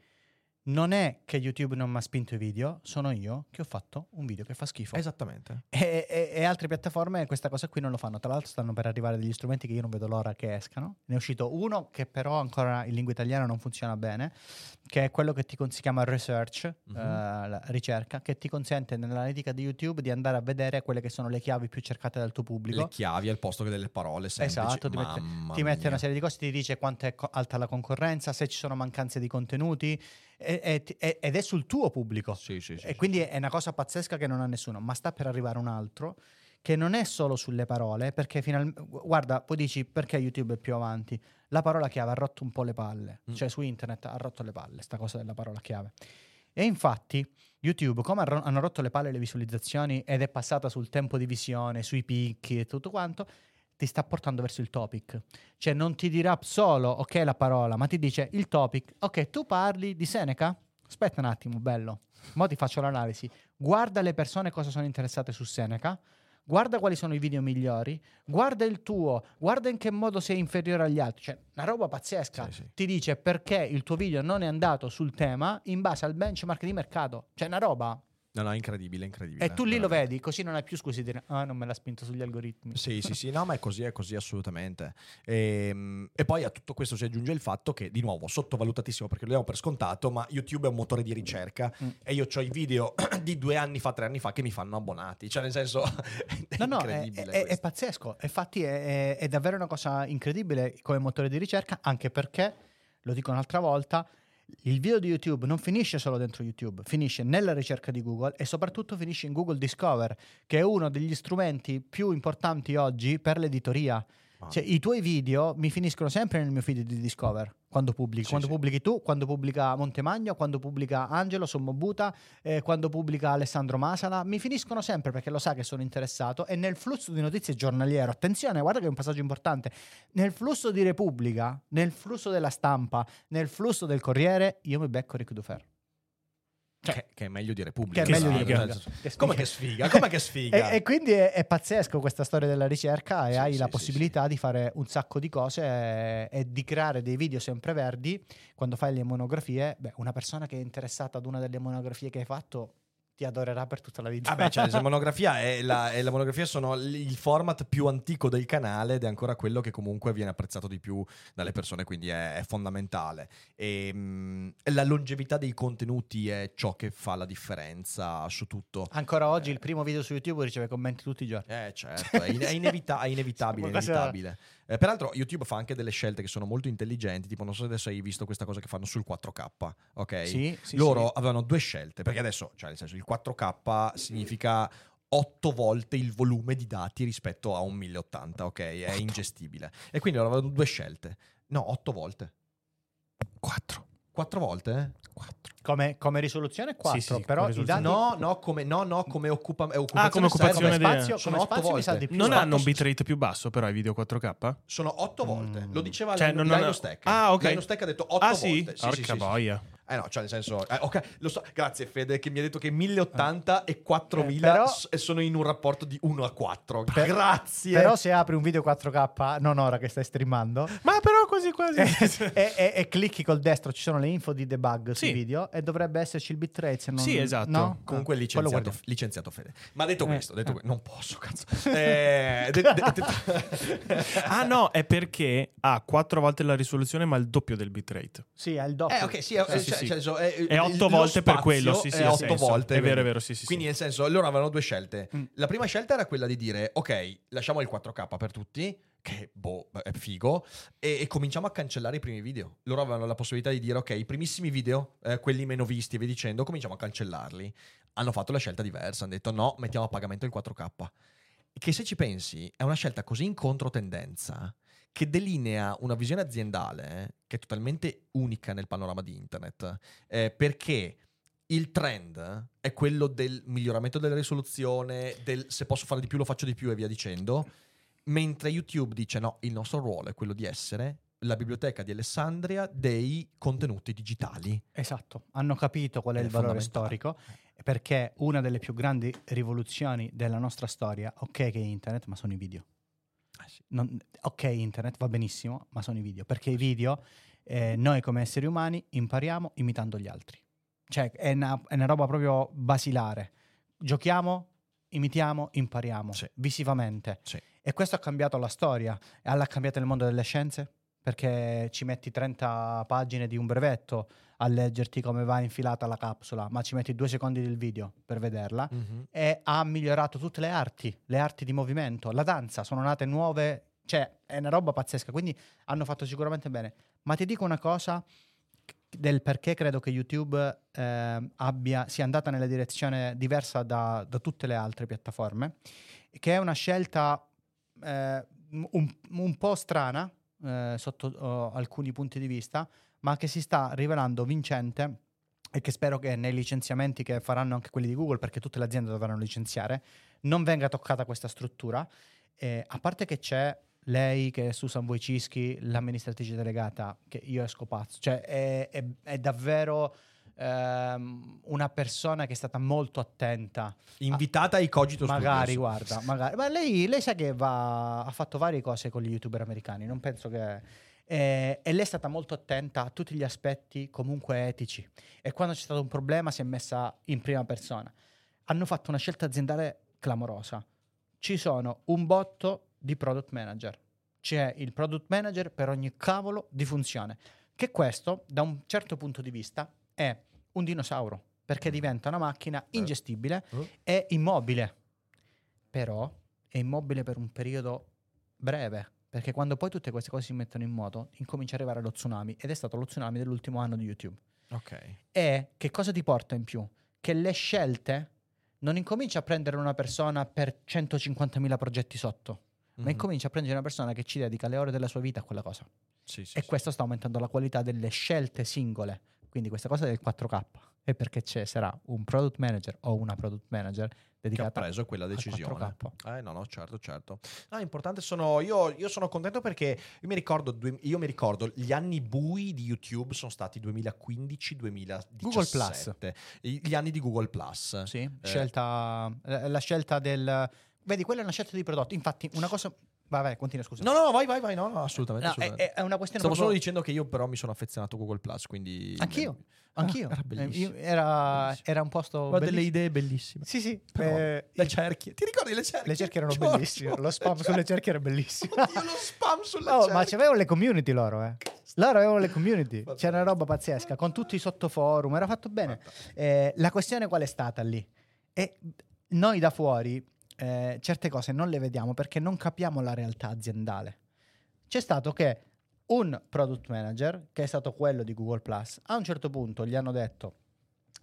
non è che YouTube non mi ha spinto i video, sono io che ho fatto un video che fa schifo. Esattamente. E altre piattaforme questa cosa qui non lo fanno. Tra l'altro stanno per arrivare degli strumenti che io non vedo l'ora che escano. Ne è uscito uno che però ancora in lingua italiana non funziona bene, che è quello che si chiama Research, la ricerca, che ti consente nell'analitica di YouTube di andare a vedere quelle che sono le chiavi più cercate dal tuo pubblico. Le chiavi al posto che delle parole semplici. Esatto, ti mette una serie di cose, ti dice quanto è alta la concorrenza, se ci sono mancanze di contenuti, ed è sul tuo pubblico, sì, e quindi è una cosa pazzesca che non ha nessuno. Ma sta per arrivare un altro che non è solo sulle parole, perché guarda, poi dici: perché YouTube è più avanti? La parola chiave ha rotto un po' le palle, cioè su internet ha rotto le palle sta cosa della parola chiave. E infatti YouTube, come hanno rotto le palle le visualizzazioni ed è passata sul tempo di visione, sui picchi e tutto quanto, ti sta portando verso il topic. Cioè non ti dirà solo ok la parola, ma ti dice il topic. Ok, tu parli di Seneca? Aspetta un attimo, bello, mo ti faccio l'analisi. Guarda le persone cosa sono interessate su Seneca, guarda quali sono i video migliori, guarda il tuo, guarda in che modo sei inferiore agli altri. Cioè una roba pazzesca. Sì, sì. Ti dice perché il tuo video non è andato sul tema in base al benchmark di mercato. Cioè una roba... No, incredibile. E tu lì veramente lo vedi, così non hai più scusi di dire: ah, non me l'ha spinto sugli algoritmi. Sì, no, ma è così assolutamente. E poi a tutto questo si aggiunge il fatto che, di nuovo, sottovalutatissimo, perché lo diamo per scontato, ma YouTube è un motore di ricerca, e io ho i video di 2 anni fa, 3 anni fa che mi fanno abbonati. Cioè nel senso no, è pazzesco. Infatti è davvero una cosa incredibile come motore di ricerca, anche perché, lo dico un'altra volta, il video di YouTube non finisce solo dentro YouTube, finisce nella ricerca di Google e soprattutto finisce in Google Discover, che è uno degli strumenti più importanti oggi per l'editoria. Cioè, i tuoi video mi finiscono sempre nel mio feed di Discover, quando pubblichi. Pubblichi tu, quando pubblica Montemagno, quando pubblica Angelo Sommobuta, quando pubblica Alessandro Masala, mi finiscono sempre, perché lo sa che sono interessato. E nel flusso di notizie giornaliero, attenzione, guarda che è un passaggio importante, nel flusso di Repubblica, nel flusso della Stampa, nel flusso del Corriere, io mi becco Rick Dufer. Cioè, che è meglio di Repubblica. Come che sfiga. E quindi è pazzesco questa storia della ricerca, e hai la possibilità di fare un sacco di cose e di creare dei video sempreverdi. Quando fai le monografie, una persona che è interessata ad una delle monografie che hai fatto ti adorerà per tutta la vita. La monografia è la monografia sono il format più antico del canale ed è ancora quello che comunque viene apprezzato di più dalle persone, quindi è fondamentale. La longevità dei contenuti è ciò che fa la differenza su tutto. Ancora oggi il primo video su YouTube riceve commenti tutti i giorni. Certo, è inevitabile. Peraltro YouTube fa anche delle scelte che sono molto intelligenti, tipo non so se adesso hai visto questa cosa che fanno sul 4K, ok? Sì, loro avevano 2 scelte, perché adesso, cioè nel senso, il 4K significa 8 volte il volume di dati rispetto a un 1080, ok? È ingestibile. E quindi loro avevano 2 scelte. No, 8 volte. 4. 4 volte? 4. Come risoluzione 4, sì, però i dati... come occupazione, come occupazione di spazio, sono come 8 volte. Mi sa di più. Non hanno un bitrate più basso però i video 4K? Sono 8 volte. Lo diceva Lino Stack. Ah, ok. Lino Stack ha detto 8 volte. Sì, porca boia. No, cioè nel senso, ok, lo so. Grazie Fede che mi ha detto che 1080 e 4000 però, sono in un rapporto di 1:4. Grazie. Però se apri un video 4K, non ora che stai streamando, ma però quasi quasi e clicchi col destro, ci sono le info di debug sui video e dovrebbe esserci il bitrate, se non... Sì, esatto. No? Comunque licenziato Fede. Ma detto questo, non posso, cazzo. Ah no, è perché ha 4 volte la risoluzione ma il doppio del bitrate. Sì, ha il doppio. Ok, sì, sì. Senso, è 8 volte per quello, sì, sì, è 8 volte. È vero, sì. Quindi nel senso, loro avevano 2 scelte. La prima scelta era quella di dire, ok, lasciamo il 4K per tutti, che è figo, e cominciamo a cancellare i primi video. Loro avevano la possibilità di dire, ok, i primissimi video, quelli meno visti e via dicendo, cominciamo a cancellarli. Hanno fatto la scelta diversa, hanno detto no, mettiamo a pagamento il 4K. Che se ci pensi, è una scelta così in controtendenza, che delinea una visione aziendale che è totalmente unica nel panorama di internet, perché il trend è quello del miglioramento della risoluzione, del se posso fare di più lo faccio di più e via dicendo, mentre YouTube dice no, il nostro ruolo è quello di essere la biblioteca di Alessandria dei contenuti digitali. Esatto, hanno capito qual è il valore storico, perché una delle più grandi rivoluzioni della nostra storia, ok che è internet, ma sono i video. Ok, internet va benissimo, ma sono i video, perché i video noi come esseri umani impariamo imitando gli altri, cioè è una roba proprio basilare. Giochiamo, imitiamo, impariamo visivamente, e questo ha cambiato la storia, ha cambiato il mondo delle scienze, perché ci metti 30 pagine di un brevetto a leggerti come va infilata la capsula, ma ci metti 2 secondi del video per vederla, e ha migliorato tutte le arti di movimento, la danza, sono nate nuove, cioè è una roba pazzesca, quindi hanno fatto sicuramente bene. Ma ti dico una cosa del perché credo che YouTube sia andata nella direzione diversa da tutte le altre piattaforme, che è una scelta un po' strana, sotto alcuni punti di vista, ma che si sta rivelando vincente, e che spero che nei licenziamenti che faranno anche quelli di Google, perché tutte le aziende dovranno licenziare, non venga toccata questa struttura, a parte che c'è lei, che è Susan Wojcicki, l'amministratrice delegata, che io esco pazzo, cioè è davvero una persona che è stata molto attenta, invitata ai Cogito magari studioso. Guarda, magari, ma lei sa che ha fatto varie cose con gli youtuber americani, non penso che e lei è stata molto attenta a tutti gli aspetti comunque etici, e quando c'è stato un problema si è messa in prima persona. Hanno fatto una scelta aziendale clamorosa, ci sono un botto di product manager, c'è il product manager per ogni cavolo di funzione, che questo da un certo punto di vista è un dinosauro, perché diventa una macchina ingestibile e immobile. Però è immobile per un periodo breve, perché quando poi tutte queste cose si mettono in moto incomincia ad arrivare lo tsunami, ed è stato lo tsunami dell'ultimo anno di YouTube. Okay. E che cosa ti porta in più? Che le scelte non incomincia a prendere una persona per 150.000 progetti sotto, ma incomincia a prendere una persona che ci dedica le ore della sua vita a quella cosa. Sì, questo sta aumentando la qualità delle scelte singole. Quindi questa cosa del 4K è perché sarà un product manager o una product manager dedicata, che ha preso quella decisione. 4K. No, certo. No, è importante. Io sono contento, perché io mi ricordo gli anni bui di YouTube sono stati 2015-2017. Google Plus. Gli anni di Google Plus. Sì, la scelta del... Vedi, quella è una scelta di prodotto. Infatti, una cosa... Vai, continua, scusa. No, vai, no, assolutamente. No, assolutamente. È una questione. Stavo solo dicendo che io però mi sono affezionato a Google Plus, quindi... Anch'io. Era bellissimo. Era un posto... Ma delle idee bellissime. Sì, però, le cerchie. Ti ricordi le cerchie? Le cerchie erano bellissime. Lo spam sulle cerchie era bellissimo. Oddio, lo spam sulle cerchie. Ma c'avevano le community loro, Loro avevano le community. C'era una roba pazzesca, con tutti i sottoforum. Era fatto bene. La questione qual è stata lì? E noi da fuori... certe cose non le vediamo perché non capiamo la realtà aziendale. C'è stato che un product manager, che è stato quello di Google Plus, a un certo punto gli hanno detto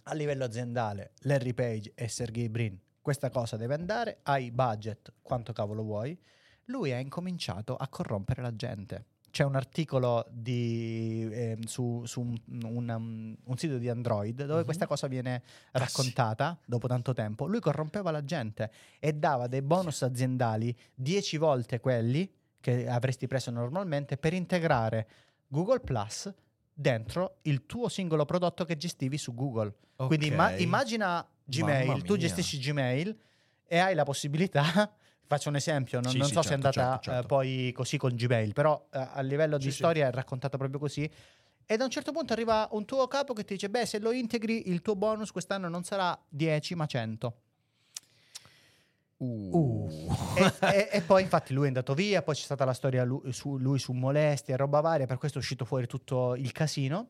a livello aziendale, Larry Page e Sergey Brin, questa cosa deve andare, hai budget quanto cavolo vuoi. Lui ha incominciato a corrompere la gente, c'è un articolo di, su un sito di Android dove questa cosa viene raccontata dopo tanto tempo. Lui corrompeva la gente e dava dei bonus aziendali 10 volte quelli che avresti preso normalmente per integrare Google Plus dentro il tuo singolo prodotto che gestivi su Google. Okay. Quindi immagina Gmail, tu gestisci Gmail e hai la possibilità... Faccio un esempio, non so se è andata poi così con Gmail, però a livello di storia è raccontata proprio così. E da un certo punto arriva un tuo capo che ti dice: beh, se lo integri il tuo bonus quest'anno non sarà 10 ma 100. E poi infatti lui è andato via, poi c'è stata la storia lui su molestie e roba varia, per questo è uscito fuori tutto il casino.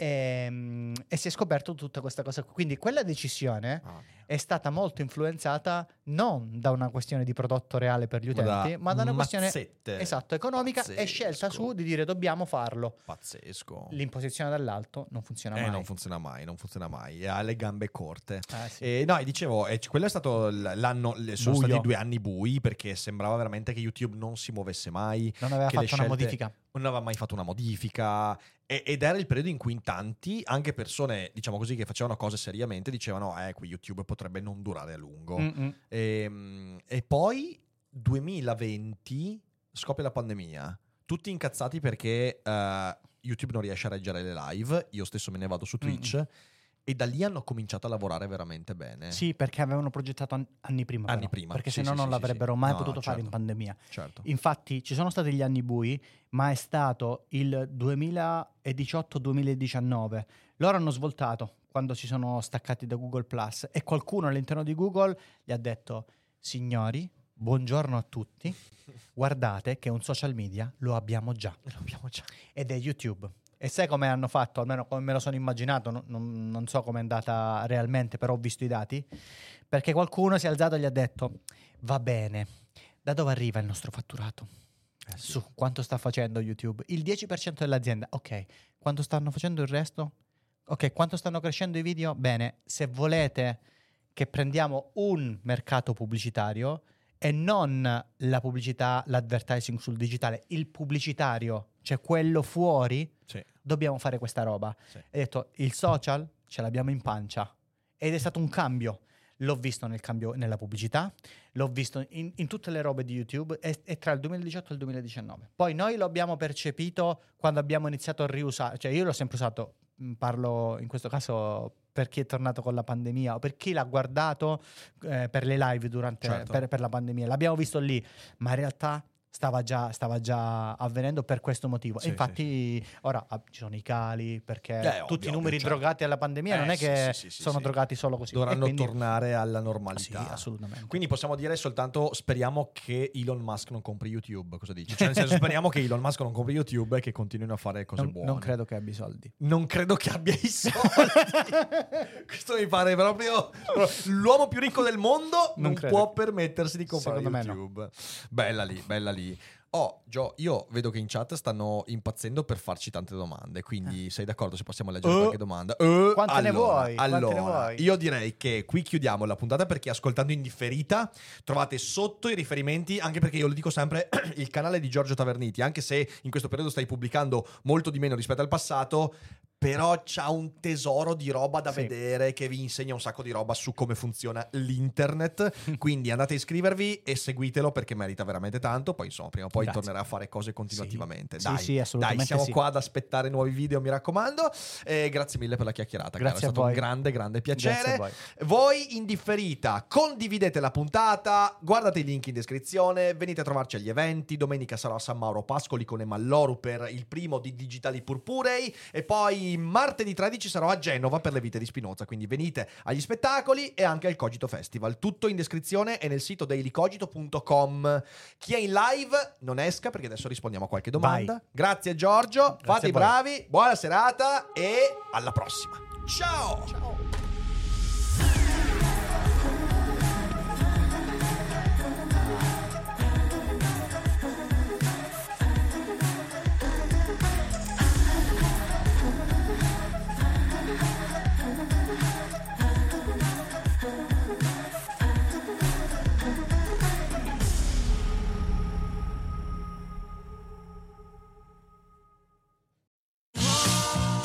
E si è scoperto tutta questa cosa. Quindi quella decisione è stata molto influenzata non da una questione di prodotto reale per gli utenti, ma da una questione economica e scelta su di dire dobbiamo farlo. Pazzesco. L'imposizione dall'alto non funziona mai. Non funziona mai. Ha le gambe corte. No, dicevo, quello è stato l'anno. Sono stati 2 anni bui perché sembrava veramente che YouTube non si muovesse mai. Non aveva fatto una modifica. Non aveva mai fatto una modifica. Ed era il periodo in cui in tanti, anche persone, diciamo così, che facevano cose seriamente, dicevano, qui YouTube potrebbe non durare a lungo. E poi, 2020, scoppia la pandemia. Tutti incazzati perché YouTube non riesce a reggere le live. Io stesso me ne vado su Twitch. E da lì hanno cominciato a lavorare veramente bene. Sì, perché avevano progettato anni prima. Perché se no non l'avrebbero mai potuto fare in pandemia. Certo. Infatti ci sono stati gli anni bui, ma è stato il 2018-2019. Loro hanno svoltato quando si sono staccati da Google Plus e qualcuno all'interno di Google gli ha detto: signori, buongiorno a tutti, guardate che un social media lo abbiamo già. Ed è YouTube. E sai come hanno fatto, almeno come me lo sono immaginato, non so come è andata realmente, però ho visto i dati, perché qualcuno si è alzato e gli ha detto: va bene, da dove arriva il nostro fatturato? Su quanto sta facendo YouTube? Il 10% dell'azienda, ok. Quanto stanno facendo il resto? Ok, quanto stanno crescendo i video? Bene, se volete che prendiamo un mercato pubblicitario e non la pubblicità, l'advertising sul digitale, il pubblicitario, cioè quello fuori, dobbiamo fare questa roba. Hai detto: il social ce l'abbiamo in pancia. Ed è stato un cambio. L'ho visto nel cambio nella pubblicità, l'ho visto in tutte le robe di YouTube, e tra il 2018 e il 2019. Poi noi lo abbiamo percepito quando abbiamo iniziato a riusare, cioè io l'ho sempre usato, parlo in questo caso per chi è tornato con la pandemia o per chi l'ha guardato per le live durante per la pandemia. L'abbiamo visto lì, ma in realtà stava già avvenendo per questo motivo. E infatti ora ci sono i cali perché tutti i numeri drogati alla pandemia non è che sono drogati solo così. Dovranno tornare alla normalità. Sì, assolutamente. Quindi possiamo dire soltanto: speriamo che Elon Musk non compri YouTube. Cosa dici? Cioè, nel senso, speriamo che Elon Musk non compri YouTube e che continuino a fare cose buone. Non credo che abbia i soldi. Questo mi pare proprio l'uomo più ricco del mondo non può permettersi di comprare YouTube. No. Bella lì. Oh, Gio, io vedo che in chat stanno impazzendo per farci tante domande, quindi sei d'accordo se possiamo leggere qualche domanda? Quante ne vuoi? Io direi che qui chiudiamo la puntata, perché ascoltando in differita trovate sotto i riferimenti, anche perché io lo dico sempre, il canale di Giorgio Taverniti, anche se in questo periodo stai pubblicando molto di meno rispetto al passato, però c'ha un tesoro di roba da vedere, che vi insegna un sacco di roba su come funziona l'internet. Quindi andate a iscrivervi e seguitelo, perché merita veramente tanto. Poi insomma, prima o poi tornerà a fare cose continuativamente. Assolutamente. Siamo qua ad aspettare nuovi video, mi raccomando. Grazie mille per la chiacchierata. Grazie a voi. È stato un grande piacere. Voi in differita condividete la puntata, guardate i link in descrizione, venite a trovarci agli eventi. Domenica sarò a San Mauro Pascoli con Emalloru per il primo di Digitali Purpurei, e poi martedì 13 sarò a Genova per Le Vite di Spinoza, quindi venite agli spettacoli e anche al Cogito Festival. Tutto in descrizione e nel sito dailycogito.com. Chi è in live non esca, perché adesso rispondiamo a qualche domanda. Grazie Giorgio, fate i bravi, buona serata e alla prossima. Ciao.